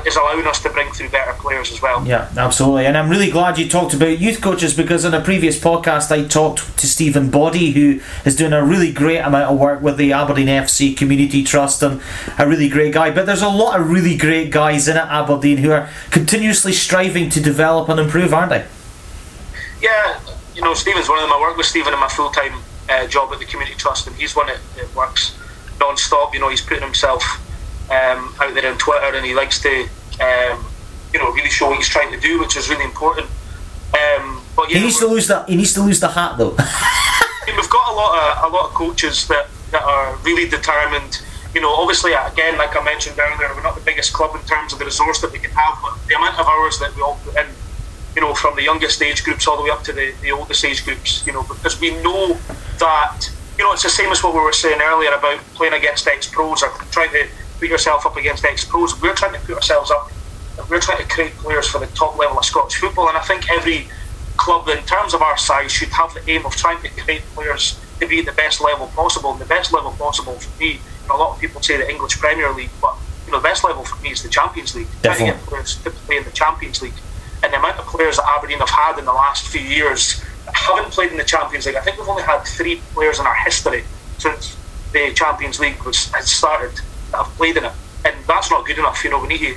is allowing us to bring through better players as well. Yeah, absolutely. And I'm really glad you talked about youth coaches, because on a previous podcast I talked to Stephen Boddy, who is doing a really great amount of work with the Aberdeen FC Community Trust, and a really great guy. But there's a lot of really great guys in at Aberdeen who are continuously striving to develop and improve, aren't they? Yeah, you know, Stephen's one of them. I work with Stephen in my full-time job at the Community Trust, and he's one that works non-stop. You know, he's putting himself out there on Twitter, and he likes to you know, really show what he's trying to do, which is really important. But yeah, he needs to lose that. He needs to lose the hat, though. We've got a lot of coaches that are really determined. You know, obviously, again, like I mentioned earlier, we're not the biggest club in terms of the resource that we can have, but the amount of hours that we all put in, you know, from the youngest age groups all the way up to the oldest age groups, you know, because we know that, you know, it's the same as what we were saying earlier about playing against ex-pros or trying to put yourself up against ex-pros. We're trying to put ourselves up, and we're trying to create players for the top level of Scottish football. And I think every club, in terms of our size, should have the aim of trying to create players to be at the best level possible. And the best level possible for me, and a lot of people say the English Premier League, but you know, the best level for me is the Champions League. Definitely. Trying to get players to play in the Champions League. And the amount of players that Aberdeen have had in the last few years that haven't played in the Champions League, I think we've only had 3 players in our history since the Champions League has started that have played in it, and that's not good enough. You know, we need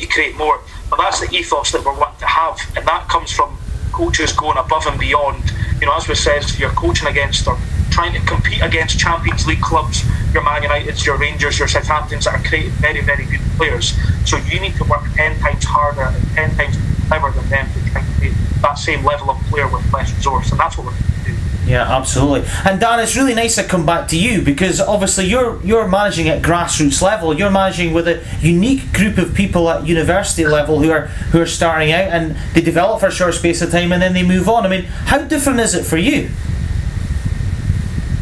to create more, but that's the ethos that we're wanting to have, and that comes from coaches going above and beyond. You know, as we said, you're coaching against or trying to compete against Champions League clubs, your Man Uniteds, your Rangers, your Southamptons, that are creating very, very good players. So you need to work 10 times harder and 10 times clever than them to try to be that same level of player with less resource, and that's what we're going to do. Yeah, absolutely. And Dan, it's really nice to come back to you, because obviously you're managing at grassroots level. You're managing with a unique group of people at university level who are starting out, and they develop for a short space of time and then they move on. I mean, how different is it for you?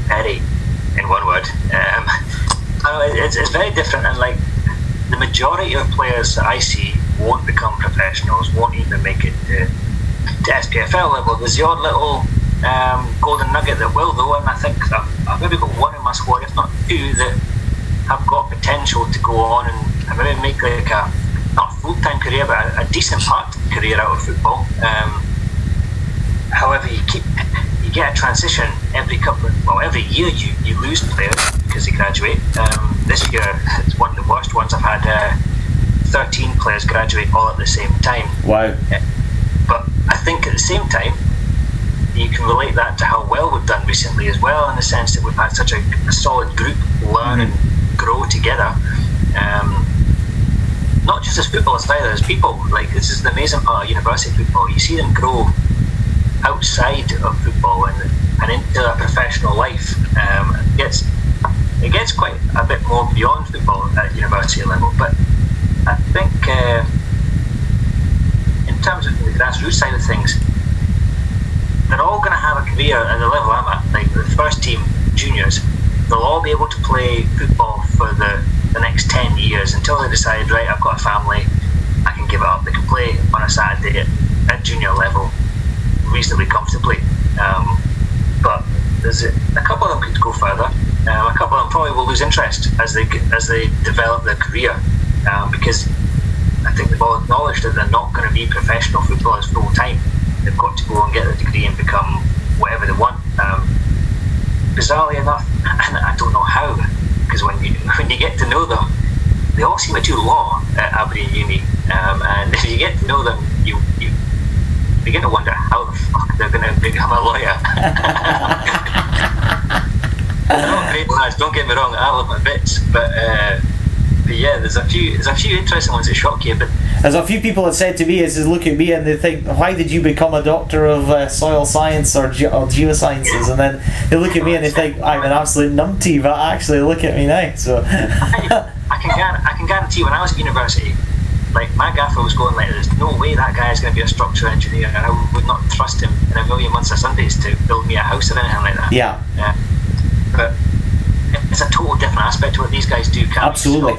Very, in one word. It's very different, and like the majority of players that I see won't become professionals, won't even make it to SPFL level. There's the odd little golden nugget that will, though, and I think I've maybe got one in my squad, if not 2, that have got potential to go on and maybe make like not a full-time career, but a decent part-time career out of football. However, you get a transition every year. You lose players because they graduate. This year it's one of the worst ones. I've had 13 players graduate all at the same time. Wow. But I think at the same time, you can relate that to how well we've done recently as well, in the sense that we've had such a solid group learn and grow together. Not just as footballers either, as people. Like, this is the amazing part of university football. You see them grow outside of football and into a professional life. It gets quite a bit more beyond football at university level, but I think in terms of the grassroots side of things, they're all going to have a career at the level I'm at, like the first team juniors. They'll all be able to play football for the next 10 years until they decide, right, I've got a family, I can give it up. They can play on a Saturday at junior level reasonably comfortably. But there's a couple of them could go further. A couple of them probably will lose interest as they develop their career, because I think they've all acknowledged that they're not going to be professional footballers full time. They've got to go and get their degree and become whatever they want. Bizarrely enough, and I don't know how, because when you get to know them, they all seem to do law at Aberdeen Uni, and if you get to know them, you begin to wonder how the fuck they're going to become a lawyer. They're not great lads, don't get me wrong, I love my bits, but yeah, there's a few interesting ones that shock you, but there's a few people that said to me, is look at me and they think, why did you become a doctor of soil science or geosciences? And then they look at me and they think, I'm an absolute numpty, but actually look at me now. So I can guarantee when I was at university, like my gaffer was going like, there's no way that guy is going to be a structural engineer, and I would not trust him in a million months of Sundays to build me a house or anything like that. Yeah. Yeah. But it's a total different aspect to what these guys do. Absolutely.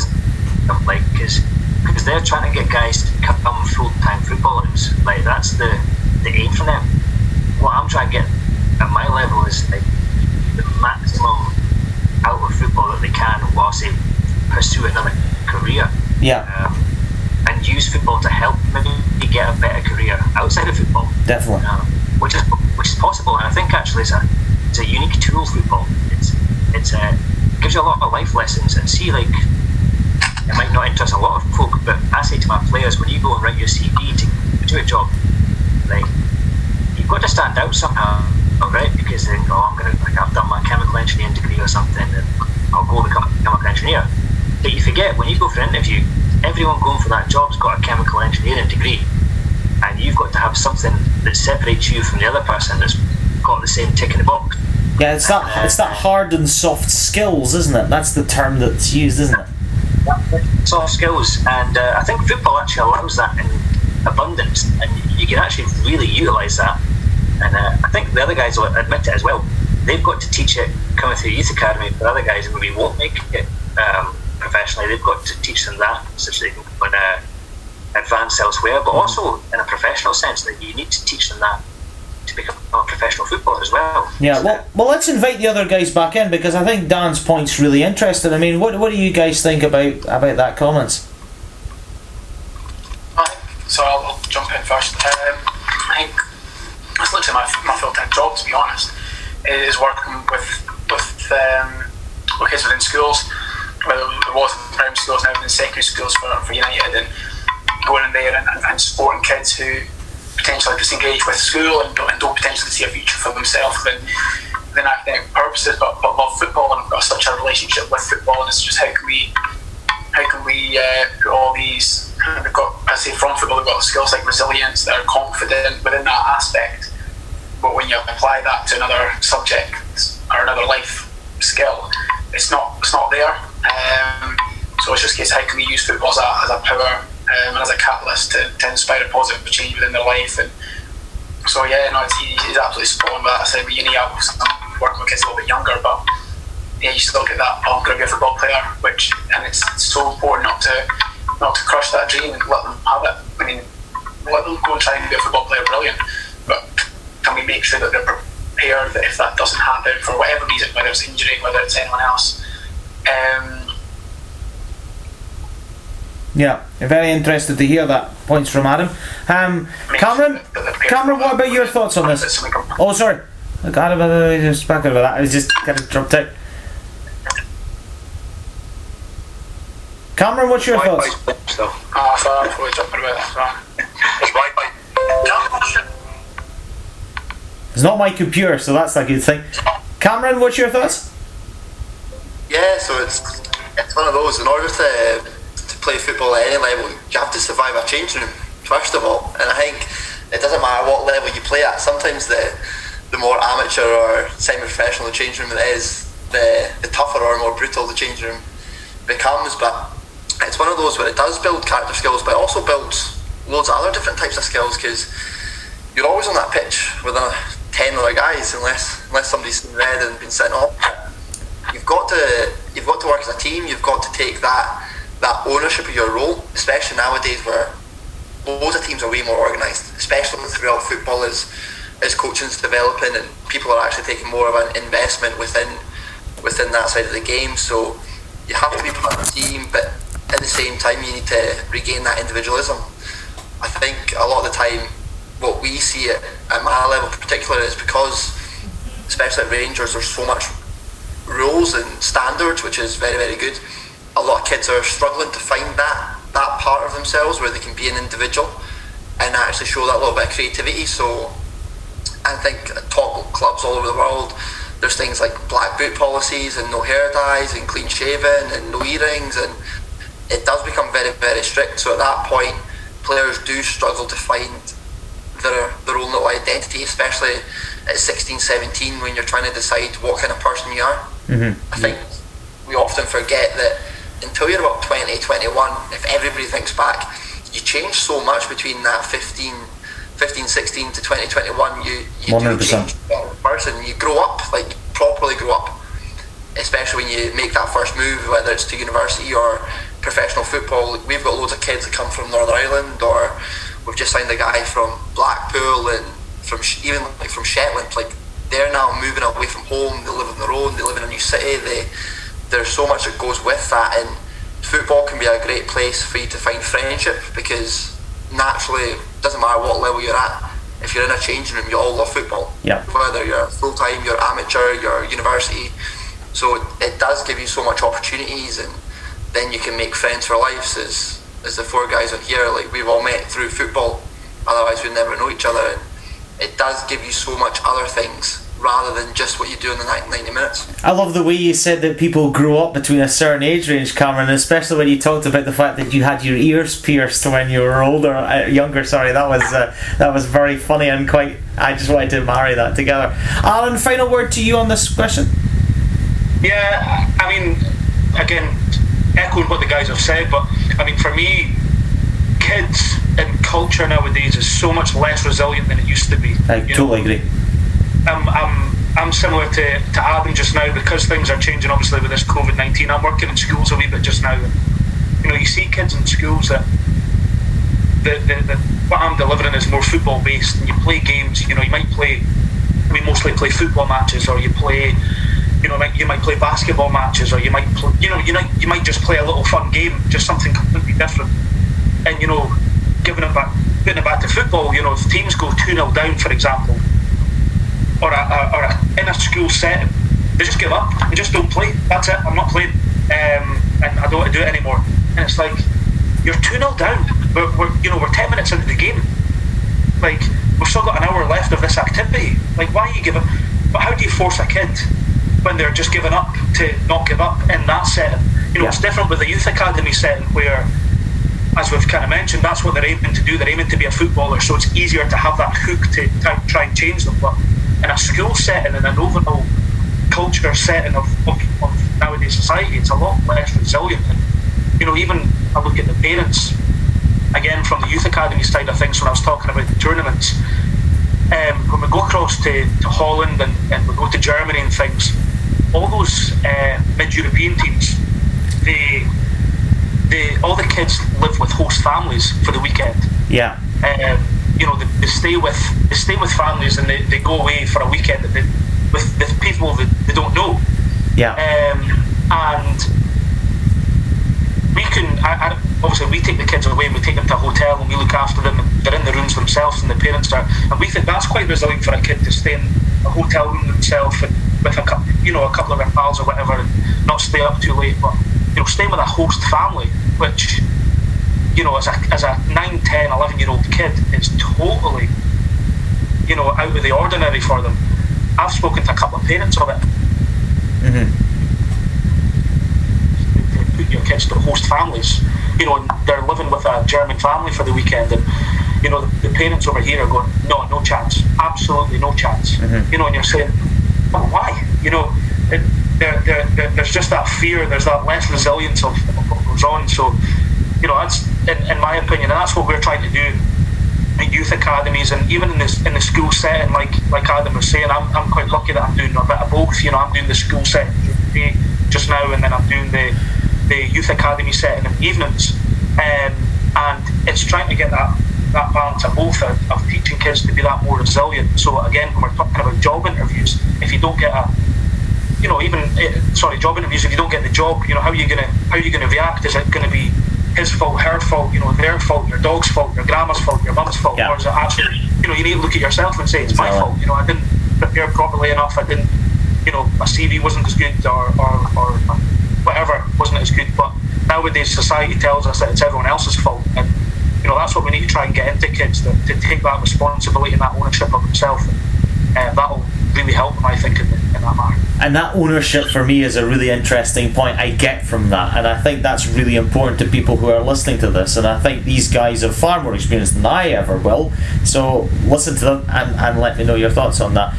Like, because they're trying to get guys to become full-time footballers. Like, that's the aim for them. What I'm trying to get at my level is like the maximum out of football that they can whilst they pursue another career. Yeah. And could use football to help maybe get a better career outside of football. Definitely. Which is possible, and I think actually it's a unique tool, football. It gives you a lot of life lessons, and see, like, it might not interest a lot of folk, but I say to my players, when you go and write your CV to do a job, like, you've got to stand out somehow, right? Because then, I've done my chemical engineering degree or something, and I'll go become a chemical engineer. But you forget, when you go for an interview, everyone going for that job's got a chemical engineering degree, and you've got to have something that separates you from the other person that's got the same tick in the box. Yeah, it's that hard and soft skills, isn't it? That's the term that's used, isn't it? Soft skills, and I think football actually allows that in abundance, and you can actually really utilise that. And I think the other guys will admit it as well. They've got to teach it coming through youth academy. For other guys who maybe won't make it professionally, they've got to teach them that, such that they can go and advance elsewhere. But also in a professional sense, that you need to teach them that to become a professional footballer as well. Yeah, well, let's invite the other guys back in, because I think Dan's point's really interesting. I mean, what do you guys think about that comments? So I'll jump in first. I think that's literally my full-time job, to be honest, is working with kids within schools. Well, there was in primary schools, now in secondary schools for United, and going in there and supporting kids who potentially disengage with school and don't potentially see a future for themselves within academic purposes, but love football, and I've got such a relationship with football, and it's just how can we put all these, we've got, I say from football, we've got skills like resilience that are confident within that aspect, but when you apply that to another subject or another life skill, it's not there. So it's just a case of how can we use football as a power and as a catalyst to inspire a positive change within their life. And so he's absolutely spot on with that. I said with uni, I was working with kids a little bit younger, but yeah, you still get that, oh, I'm going to be a football player, and it's so important not to crush that dream and let them have it. I mean, let them go and try and be a football player, brilliant, but can we make sure that they're prepared that if that doesn't happen for whatever reason, whether it's injury, whether it's anyone else, Yeah, I'm very interested to hear that. Points from Adam. Cameron, what about your thoughts on this? Oh, sorry. Adam, I was just back over that. I was just kind of dropped out. Cameron, what's your thoughts? It's not my computer, so that's a good thing. Cameron, what's your thoughts? Yeah, so it's one of those, in order to play football at any level, you have to survive a change room first of all, and I think it doesn't matter what level you play at. Sometimes the more amateur or semi-professional the change room it is, the tougher or more brutal the change room becomes. But it's one of those where it does build character skills, but it also builds loads of other different types of skills, because you're always on that pitch with 10 other guys unless somebody's seen red and been sitting off. You've got to work as a team. You've got to take that ownership of your role, especially nowadays where loads of teams are way more organised, especially throughout football as coaching's developing and people are actually taking more of an investment within that side of the game. So you have to be part of the team, but at the same time you need to regain that individualism. I think a lot of the time what we see at my level particularly is because, especially at Rangers, there's so much rules and standards, which is very, very good. A lot of kids are struggling to find that part of themselves where they can be an individual and actually show that little bit of creativity. So I think at top clubs all over the world, there's things like black boot policies and no hair dyes and clean shaven and no earrings, and it does become very, very strict. So at that point, players do struggle to find their own little identity, especially at 16, 17 when you're trying to decide what kind of person you are. Mm-hmm. I think we often forget that until you're about 20, 21, if everybody thinks back, you change so much between that 15, 16 to 20, 21, you do change as a person. You grow up, like you properly grow up, especially when you make that first move, whether it's to university or professional football. We've got loads of kids that come from Northern Ireland, or we've just signed a guy from Blackpool and from Shetland. Like, they're now moving away from home, they live on their own, they live in a new city, there's so much that goes with that, and football can be a great place for you to find friendship, because naturally, doesn't matter what level you're at, if you're in a changing room, you all love football. Yeah. Whether you're full-time, you're amateur, you're university. So it does give you so much opportunities, and then you can make friends for life. So as the four guys on here, like, we've all met through football, otherwise we'd never know each other. And it does give you so much other things rather than just what you do in the 90 minutes. I love the way you said that people grow up between a certain age range, Cameron, especially when you talked about the fact that you had your ears pierced when you were younger. Sorry, that was very funny, and quite. I just wanted to marry that together. Alan, final word to you on this question. Yeah, I mean, again, echoing what the guys have said, but I mean, for me, kids and culture nowadays is so much less resilient than it used to be. I totally agree. I'm similar to Adam just now, because things are changing obviously with this COVID-19. I'm working in schools a wee bit just now. You know, you see kids in schools that the what I'm delivering is more football based, and you play games. You know, we mostly play football matches, or you might play basketball matches, or you might just play a little fun game, just something completely different. And you know, getting it back to football, you know, if teams go 2-0 down, for example, or in a school setting, they just give up. They just don't play. That's it. I'm not playing, and I don't want to do it anymore. And it's like, you're 2-0 down. We're 10 minutes into the game. Like, we've still got an hour left of this activity. Like, why are you giving? But how do you force a kid when they're just giving up to not give up in that setting? You know, yeah. It's different with the youth academy setting, where, as we've kind of mentioned, that's what they're aiming to do. They're aiming to be a footballer, so it's easier to have that hook to try and change them. But in a school setting, in an overall culture setting of nowadays society, it's a lot less resilient. And, you know, even I look at the parents, again, from the youth academy side of things, when I was talking about the tournaments, when we go across to Holland and we go to Germany and things, all those mid-European teams, they all the kids live with host families for the weekend. Yeah. You know, they stay with families, and they go away for a weekend with people that they don't know. Yeah. And we can obviously we take the kids away, and we take them to a hotel, and we look after them, and they're in the rooms themselves, and the parents are, and we think that's quite resilient for a kid to stay in a hotel room themselves and with a couple of their pals or whatever, and not stay up too late, but you know, stay with a host family, which, you know, as a 9, 10, 11-year-old kid, it's totally, you know, out of the ordinary for them. I've spoken to a couple of parents of it. Mm-hmm. Put your kids to host families. You know, they're living with a German family for the weekend, and, you know, the parents over here are going, no chance, absolutely no chance. Mm-hmm. You know, and you're saying, well, why? You know, there's just that fear, there's that less resilience of what goes on, so... You know, that's in my opinion, and that's what we're trying to do in youth academies, and even in the school setting, like Adam was saying, I'm quite lucky that I'm doing a bit of both. You know, I'm doing the school setting just now, and then I'm doing the youth academy setting in evenings, and it's trying to get that balance of both, of teaching kids to be that more resilient. So again, when we're talking about job interviews, if you don't get the job, you know, how are you gonna react? Is it going to be his fault, her fault, you know, their fault, your dog's fault, your grandma's fault, your mum's fault? Yeah. Or is it actually, you know, you need to look at yourself and say, it's my fault, you know, I didn't prepare properly enough, I didn't, you know, my CV wasn't as good, or whatever wasn't as good. But nowadays society tells us that it's everyone else's fault, and you know, that's what we need to try and get into kids, to take that responsibility and that ownership of themselves, and that'll really help them, I think, in that matter. And that ownership for me is a really interesting point I get from that, and I think that's really important to people who are listening to this, and I think these guys have far more experience than I ever will, so listen to them and let me know your thoughts on that.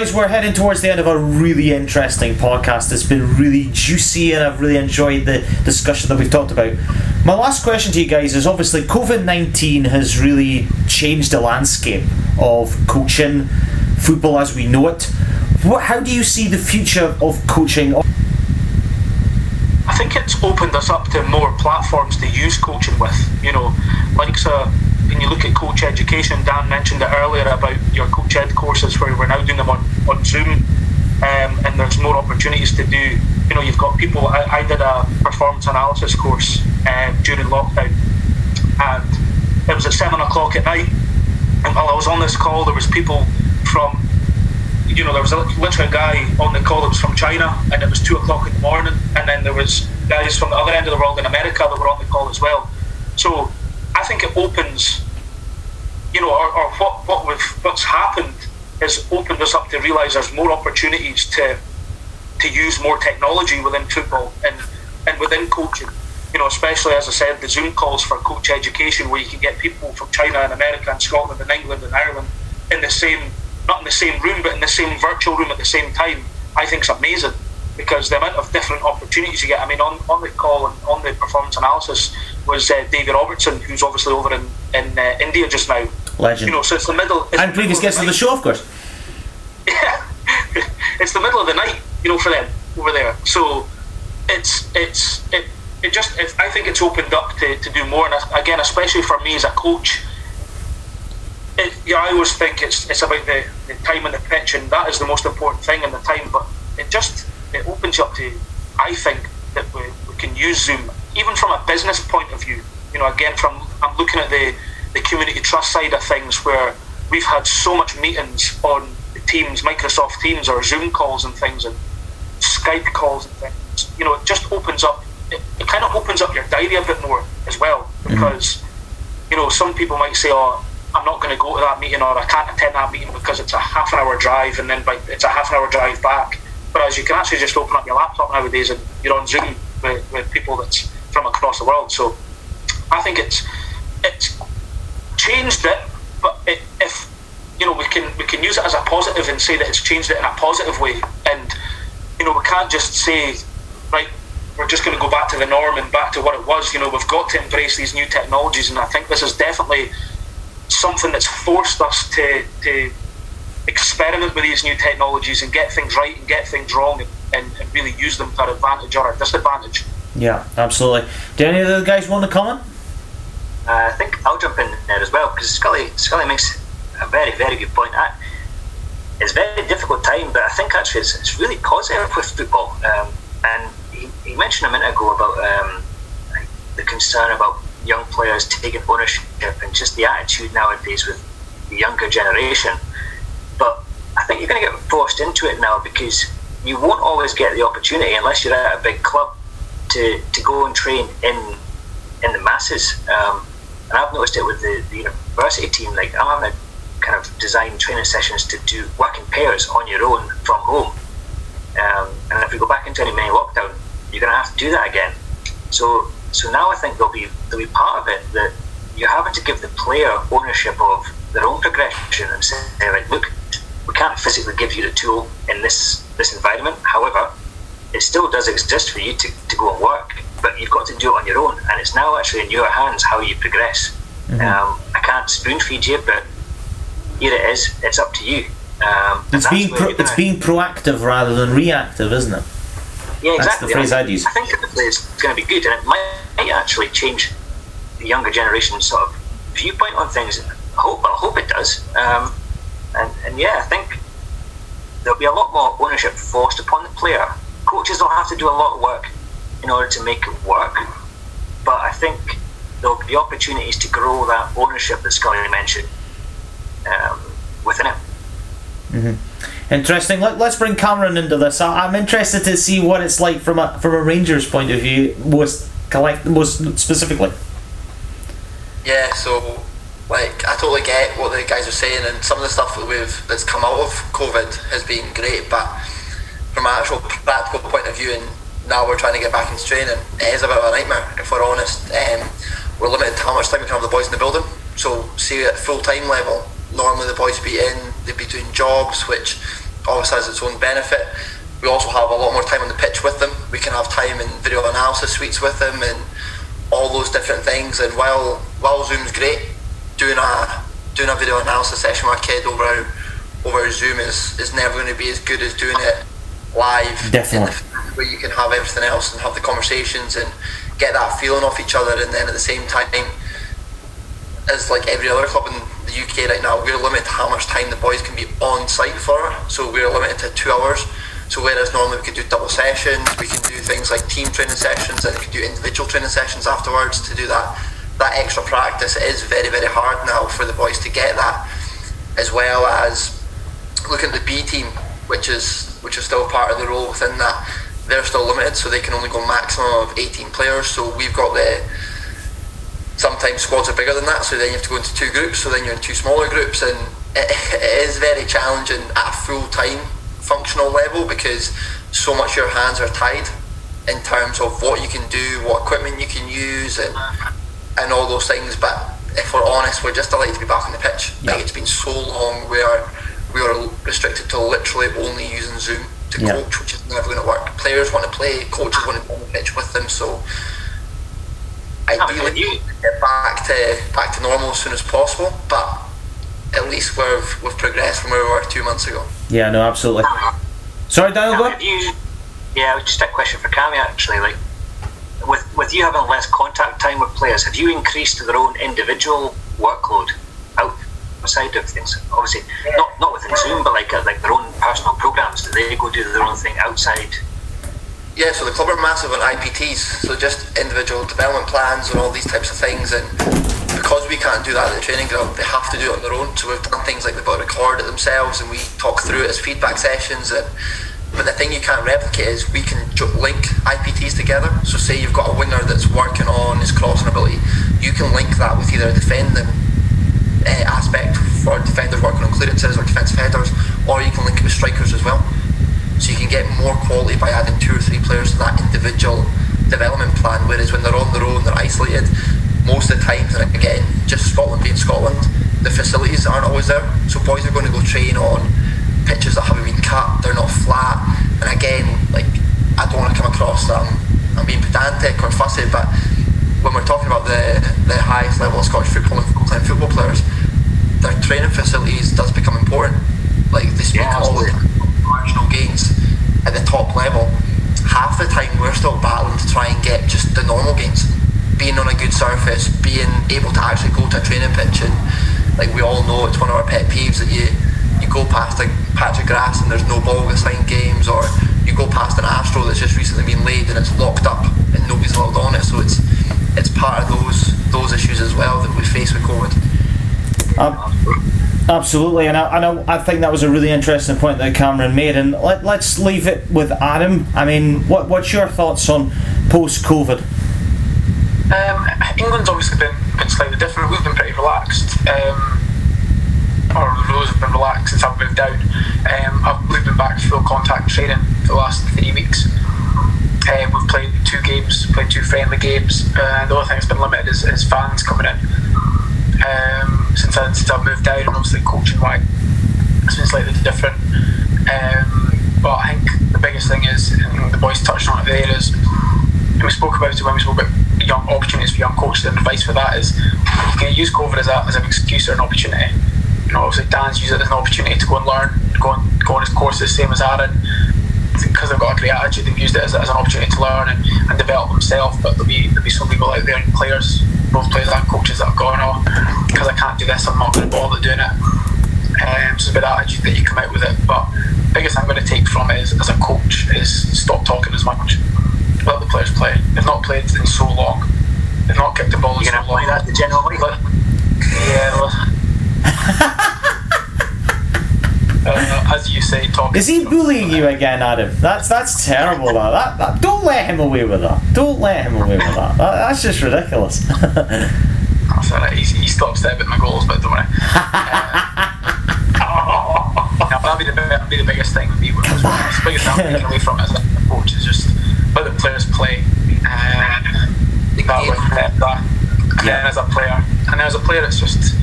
guys, we're heading towards the end of a really interesting podcast. It's been really juicy and I've really enjoyed the discussion that we've talked about. My last question to you guys is, obviously COVID-19 has really changed the landscape of coaching, football as we know it. How do you see the future of coaching? I think it's opened us up to more platforms to use coaching with, you know, when you look at coach education, Dan mentioned it earlier about your coach ed courses where we're now doing them on Zoom, and there's more opportunities to do, you know, you've got people, I did a performance analysis course during lockdown, and it was at 7 o'clock at night, and while I was on this call there was people from, you know, there was literally a guy on the call that was from China, and it was 2 o'clock in the morning, and then there was guys from the other end of the world in America that were on the call as well. So I think it opens, you know, or what's happened has opened us up to realise there's more opportunities to use more technology within football and within coaching. You know, especially, as I said, the Zoom calls for coach education where you can get people from China and America and Scotland and England and Ireland in the same, not in the same room, but in the same virtual room at the same time, I think is amazing. Because the amount of different opportunities you get, I mean, on the call and on the performance analysis was David Robertson, who's obviously over in India just now. Legend. You know, so it's the middle. And previous guests of the show, of course. Yeah, it's the middle of the night, you know, for them over there. So it I think it's opened up to do more. And again, especially for me as a coach, I always think it's about the time on the pitch, and that is the most important thing in the time. But it opens you up to, I think, that we can use Zoom, even from a business point of view. You know, again, I'm looking at the community trust side of things where we've had so much meetings on the Teams, Microsoft Teams, or Zoom calls and things, and Skype calls and things. You know, it just opens up, it kind of opens up your diary a bit more as well, because, you know, some people might say, oh, I'm not going to go to that meeting, or I can't attend that meeting because it's a half an hour drive, and then it's a half an hour drive back. Whereas you can actually just open up your laptop nowadays and you're on Zoom with people that's from across the world. So I think it's changed it, but if you know, we can use it as a positive and say that it's changed it in a positive way. And you know, we can't just say, right, we're just going to go back to the norm and back to what it was. You know, we've got to embrace these new technologies, and I think this is definitely something that's forced us to experiment with these new technologies and get things right and get things wrong and really use them to our advantage or our disadvantage. Yeah, absolutely. Do any of the guys want to comment? I think I'll jump in there as well, because Scully makes a very, very good point. It's a very difficult time, but I think actually it's really positive with football. And he mentioned a minute ago about the concern about young players taking ownership and just the attitude nowadays with the younger generation. But I think you're going to get forced into it now, because you won't always get the opportunity unless you're at a big club to go and train in the masses. And I've noticed it with the university team. Like, I'm having a kind of design training sessions to do work in pairs on your own from home. And if we go back into any mini lockdown, you're going to have to do that again. So now I think there'll be part of it that you're having to give the player ownership of their own progression and say, like, look, we can't physically give you the tool in this environment. However, it still does exist for you to go and work, but you've got to do it on your own, and it's now actually in your hands how you progress. I can't spoon feed you, but here it is. It's up to you. It's being proactive rather than reactive, isn't it? Yeah, exactly. That's the phrase I'd use. I think that the play is going to be good, and it might actually change the younger generation's sort of viewpoint on things. I hope it does. And yeah, I think there'll be a lot more ownership forced upon the player. Coaches will have to do a lot of work in order to make it work, but I think there'll be opportunities to grow that ownership that Scully mentioned within it. Interesting. Let's bring Cameron into this. I'm interested to see what it's like from a Rangers point of view, most specifically. Yeah, so like, I totally get what the guys are saying, and some of the stuff that's come out of COVID has been great, but from an actual practical point of view, and now we're trying to get back into training, it is a bit of a nightmare, if we're honest. We're limited to how much time we can have the boys in the building. So, see, at full-time level, normally the boys would be in, they'd be doing jobs, which obviously has its own benefit. We also have a lot more time on the pitch with them. We can have time in video analysis suites with them and all those different things. And while Zoom's great, doing a video analysis session with a kid over Zoom is never going to be as good as doing it live. Definitely. Where you can have everything else and have the conversations and get that feeling off each other. And then at the same time, as like every other club in the UK right now, we're limited to how much time the boys can be on site for. So we're limited to 2 hours. So whereas normally we could do double sessions, we can do things like team training sessions, and we can do individual training sessions afterwards to do that extra practice. It is very, very hard now for the boys to get that, as well as looking at the B team, which is still part of the role within that. They're still limited, so they can only go maximum of 18 players. So we've got sometimes squads are bigger than that, so then you have to go into two groups, so then you're in two smaller groups, and it is very challenging at a full-time functional level, because so much your hands are tied in terms of what you can do, what equipment you can use, and all those things. But if we're honest, we're just delighted to be back on the pitch. Yeah. Like, it's been so long we are restricted to literally only using Zoom to coach, which is never going to work. Players want to play, coaches want to be on the pitch with them, so ideally get back to normal as soon as possible, but at least we've progressed from where we were 2 months ago. Yeah, no, absolutely. Sorry, Daniel, go on. Yeah, just a question for Cammy, actually. Like, with you having less contact time with players, have you increased their own individual workload outside of things? Obviously, not within Zoom, but like their own personal programs. Do they go do their own thing outside? Yeah, so the club are massive on IPTs, so just individual development plans and all these types of things, and because we can't do that at the training ground, they have to do it on their own. So we've done things like they've got to record it themselves, and we talk through it as feedback sessions. But the thing you can't replicate is we can link IPTs together. So say you've got a winger that's working on his crossing ability, you can link that with either a defending aspect for defenders working on clearances or defensive headers, or you can link it with strikers as well. So you can get more quality by adding 2 or 3 players to that individual development plan, whereas when they're on their own, they're isolated. Most of the time, and again, just Scotland being Scotland, the facilities aren't always there. So boys are going to go train on pitches that haven't been cut, they're not flat. And again, like, I don't want to come across that I'm being pedantic or fussy, but when we're talking about the highest level of Scottish football and full-time football players, their training facilities does become important. Like, they speak all the marginal gains at the top level. Half the time we're still battling to try and get just the normal gains. Being on a good surface, being able to actually go to a training pitch, and like we all know, it's one of our pet peeves that you go past a patch of grass and there's no ball assigned games, or you go past an Astro that's just recently been laid and it's locked up and nobody's locked on it. So it's part of those issues as well that we face with COVID. Absolutely, and I think that was a really interesting point that Cameron made. And let's leave it with Adam. I mean, what's your thoughts on post-COVID? England's obviously been slightly different. We've been pretty relaxed, or the rules have been relaxed since I've moved out. We've been back to full contact training for the last 3 weeks. We've played 2 games, played 2 friendly games. The only thing that's been limited is fans coming in. Since I've moved out, and obviously coaching wise, it's been slightly different. But I think the biggest thing is, and the boys touched on it there, is we spoke about it when we spoke about young opportunities for young coaches, and advice for that is, you can use COVID as an excuse or an opportunity. You know, obviously Dan's used it as an opportunity to go and learn, go on his courses, same as Aaron. Because they've got a great attitude, they've used it as an opportunity to learn and develop themselves. But there'll be some people out there, and players, both players and coaches, that have gone on, because I can't do this, I'm not going to bother doing it. So it's a bit of attitude that you come out with it. But the biggest thing I'm going to take from it is, as a coach, is stop talking as much. Let the players play. They've not played in so long. They've not kicked the ball in so long. You're going to play that to General Michael? Yeah. As you say, talking... Is he bullying you again, Adam? That's terrible, that. Don't let him away with that. That's just ridiculous. That's alright. He stops there at my goals, but don't worry. That'd be the biggest thing with me. The biggest thing I'm taking away from it as a coach is just... let the players play, and then as a player, it's just,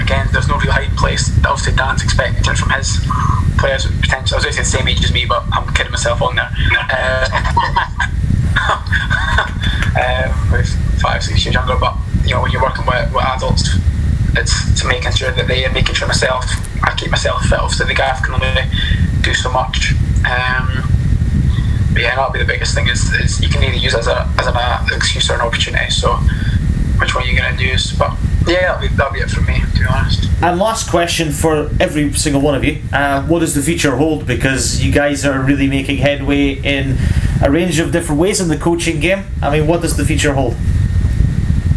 again, there's no real high place. Obviously Dan's expecting from his players with potential. I was going to say the same age as me, but I'm kidding myself on there. With 5-6 years younger, but you know, when you're working with adults, it's to making sure that they are making sure myself, I keep myself fit. So the gaff can only do so much. But yeah, that'll be the biggest thing is you can either use it as an excuse or an opportunity. So which one you're going to use? But yeah, that'll be it for me, to be honest. And last question for every single one of you: what does the future hold? Because you guys are really making headway in a range of different ways in the coaching game. I mean, what does the future hold?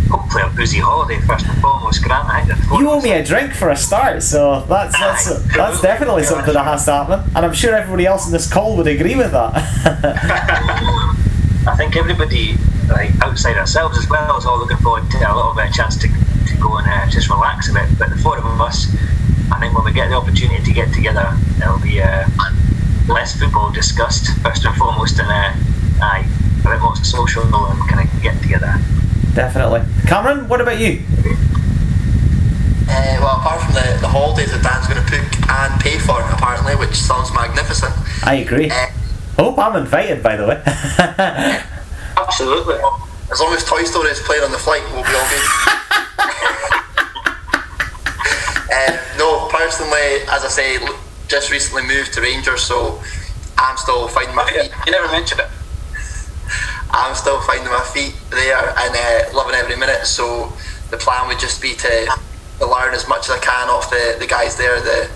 Hopefully a boozy holiday first and foremost, Grant. You owe me a drink for a start, so that's definitely something that has to happen, and I'm sure everybody else in this call would agree with that. I think everybody, like, outside ourselves as well, is all looking forward to a little bit of chance to go and just relax a bit. But the four of us, I think when we get the opportunity to get together, it'll be less football discussed first and foremost, and a bit more social and kind of get together. Definitely. Cameron, what about you? Well, apart from the holidays that Dan's going to book and pay for, apparently, which sounds magnificent. I agree. Hope I'm invited, by the way. Absolutely. As long as Toy Story is playing on the flight, we'll be all good. No, personally, as I say, just recently moved to Rangers, so I'm still finding my feet. You never mentioned it. I'm still finding my feet there and loving every minute, so the plan would just be to learn as much as I can off the guys there. The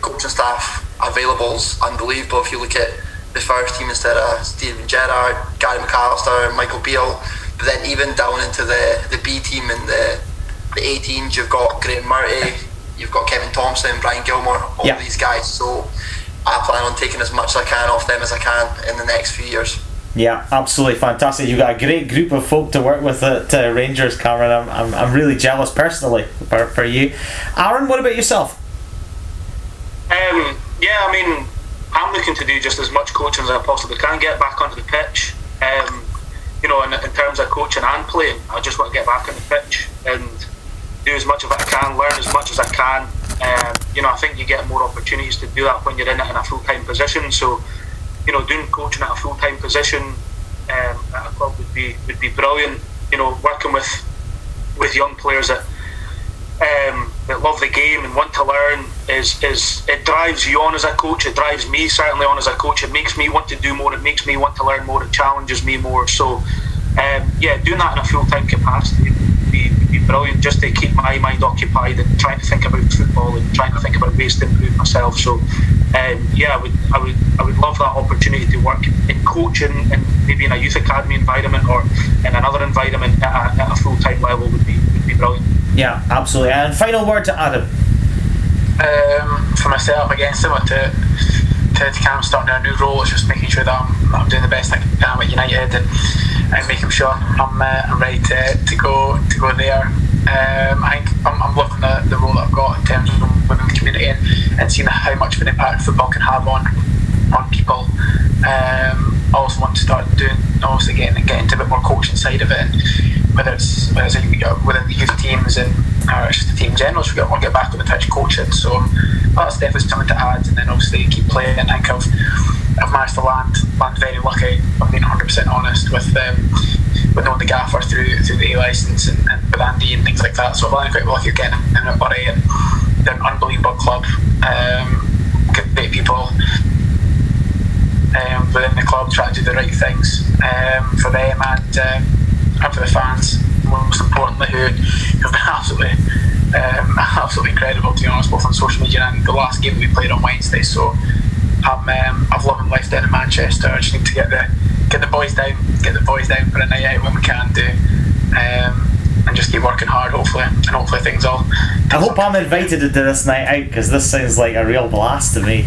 coaching staff available is unbelievable. If you look at the first team, instead of Steven Gerrard, Gary McAllister, Michael Beale, but then even down into the B team and the A teams, you've got Graham Murray, you've got Kevin Thompson, Brian Gilmore, all these guys, so I plan on taking as much as I can off them as I can in the next few years. Yeah, absolutely fantastic. You've got a great group of folk to work with at Rangers, Cameron. I'm really jealous personally for you. Aaron, what about yourself? Yeah, I mean, I'm looking to do just as much coaching as I possibly can, get back onto the pitch. You know, in terms of coaching and playing, I just want to get back on the pitch and do as much of it I can, learn as much as I can. You know, I think you get more opportunities to do that when you're in it in a full-time position, so you know, doing coaching at a full-time position at a club would be brilliant. You know, working with young players that love the game and want to learn is it drives you on as a coach. It drives me certainly on as a coach. It makes me want to do more. It makes me want to learn more. It challenges me more. So, yeah, doing that in a full-time capacity would be brilliant, just to keep my mind occupied and trying to think about football and trying to think about ways to improve myself. So. Yeah, I would love that opportunity to work in coaching, and maybe in a youth academy environment or in another environment at a full-time level would be brilliant. Yeah, absolutely. And final word to Adam. For myself, again, similar to Cam, starting a new role, it's just making sure that I'm doing the best I can at United and making sure I'm ready to go there. I think I'm loving the role that I've got in terms of women's community and seeing how much of an impact football can have on people. I also want to start doing, obviously, get into a bit more coaching side of it, and whether it's within the youth teams and or just the team general, so we want to get back on the pitch coaching. So that's definitely something to add, and then obviously keep playing. I think I've managed to land very lucky, if I'm being 100% honest, with knowing the gaffer through the A licence and with Andy and things like that. So I've landed quite lucky again in at Bury, and they're an unbelievable club. Great people within the club, trying to do the right things for them and for the fans, most importantly, who've been absolutely incredible, to be honest, both on social media and the last game we played on Wednesday. So I've loved life down in Manchester. I just need to get the boys down for a night out when we can do, and just keep working hard, hopefully things all. I hope I'm invited to this night out, because this sounds like a real blast to me.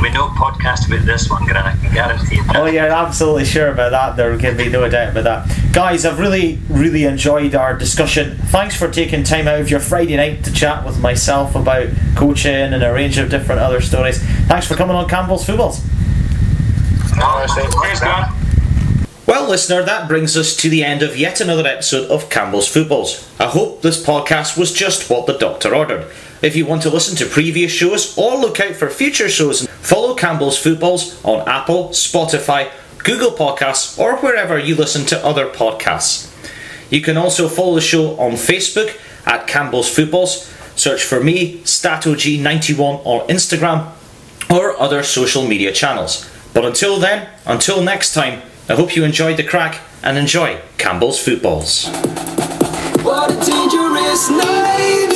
We no podcast about this one, Grant, I can guarantee you. Oh, you're absolutely sure about that. There can be no doubt about that. Guys, I've really, really enjoyed our discussion. Thanks for taking time out of your Friday night to chat with myself about coaching and a range of different other stories. Thanks for coming on Campbell's Footballs. Well, listener, that brings us to the end of yet another episode of Campbell's Footballs. I hope this podcast was just what the doctor ordered. If you want to listen to previous shows or look out for future shows, follow Campbell's Footballs on Apple, Spotify, Google Podcasts, or wherever you listen to other podcasts. You can also follow the show on Facebook at Campbell's Footballs, search for me, StatOG91 on Instagram, or other social media channels. But until then, until next time, I hope you enjoyed the crack and enjoy Campbell's Footballs. What a dangerous night!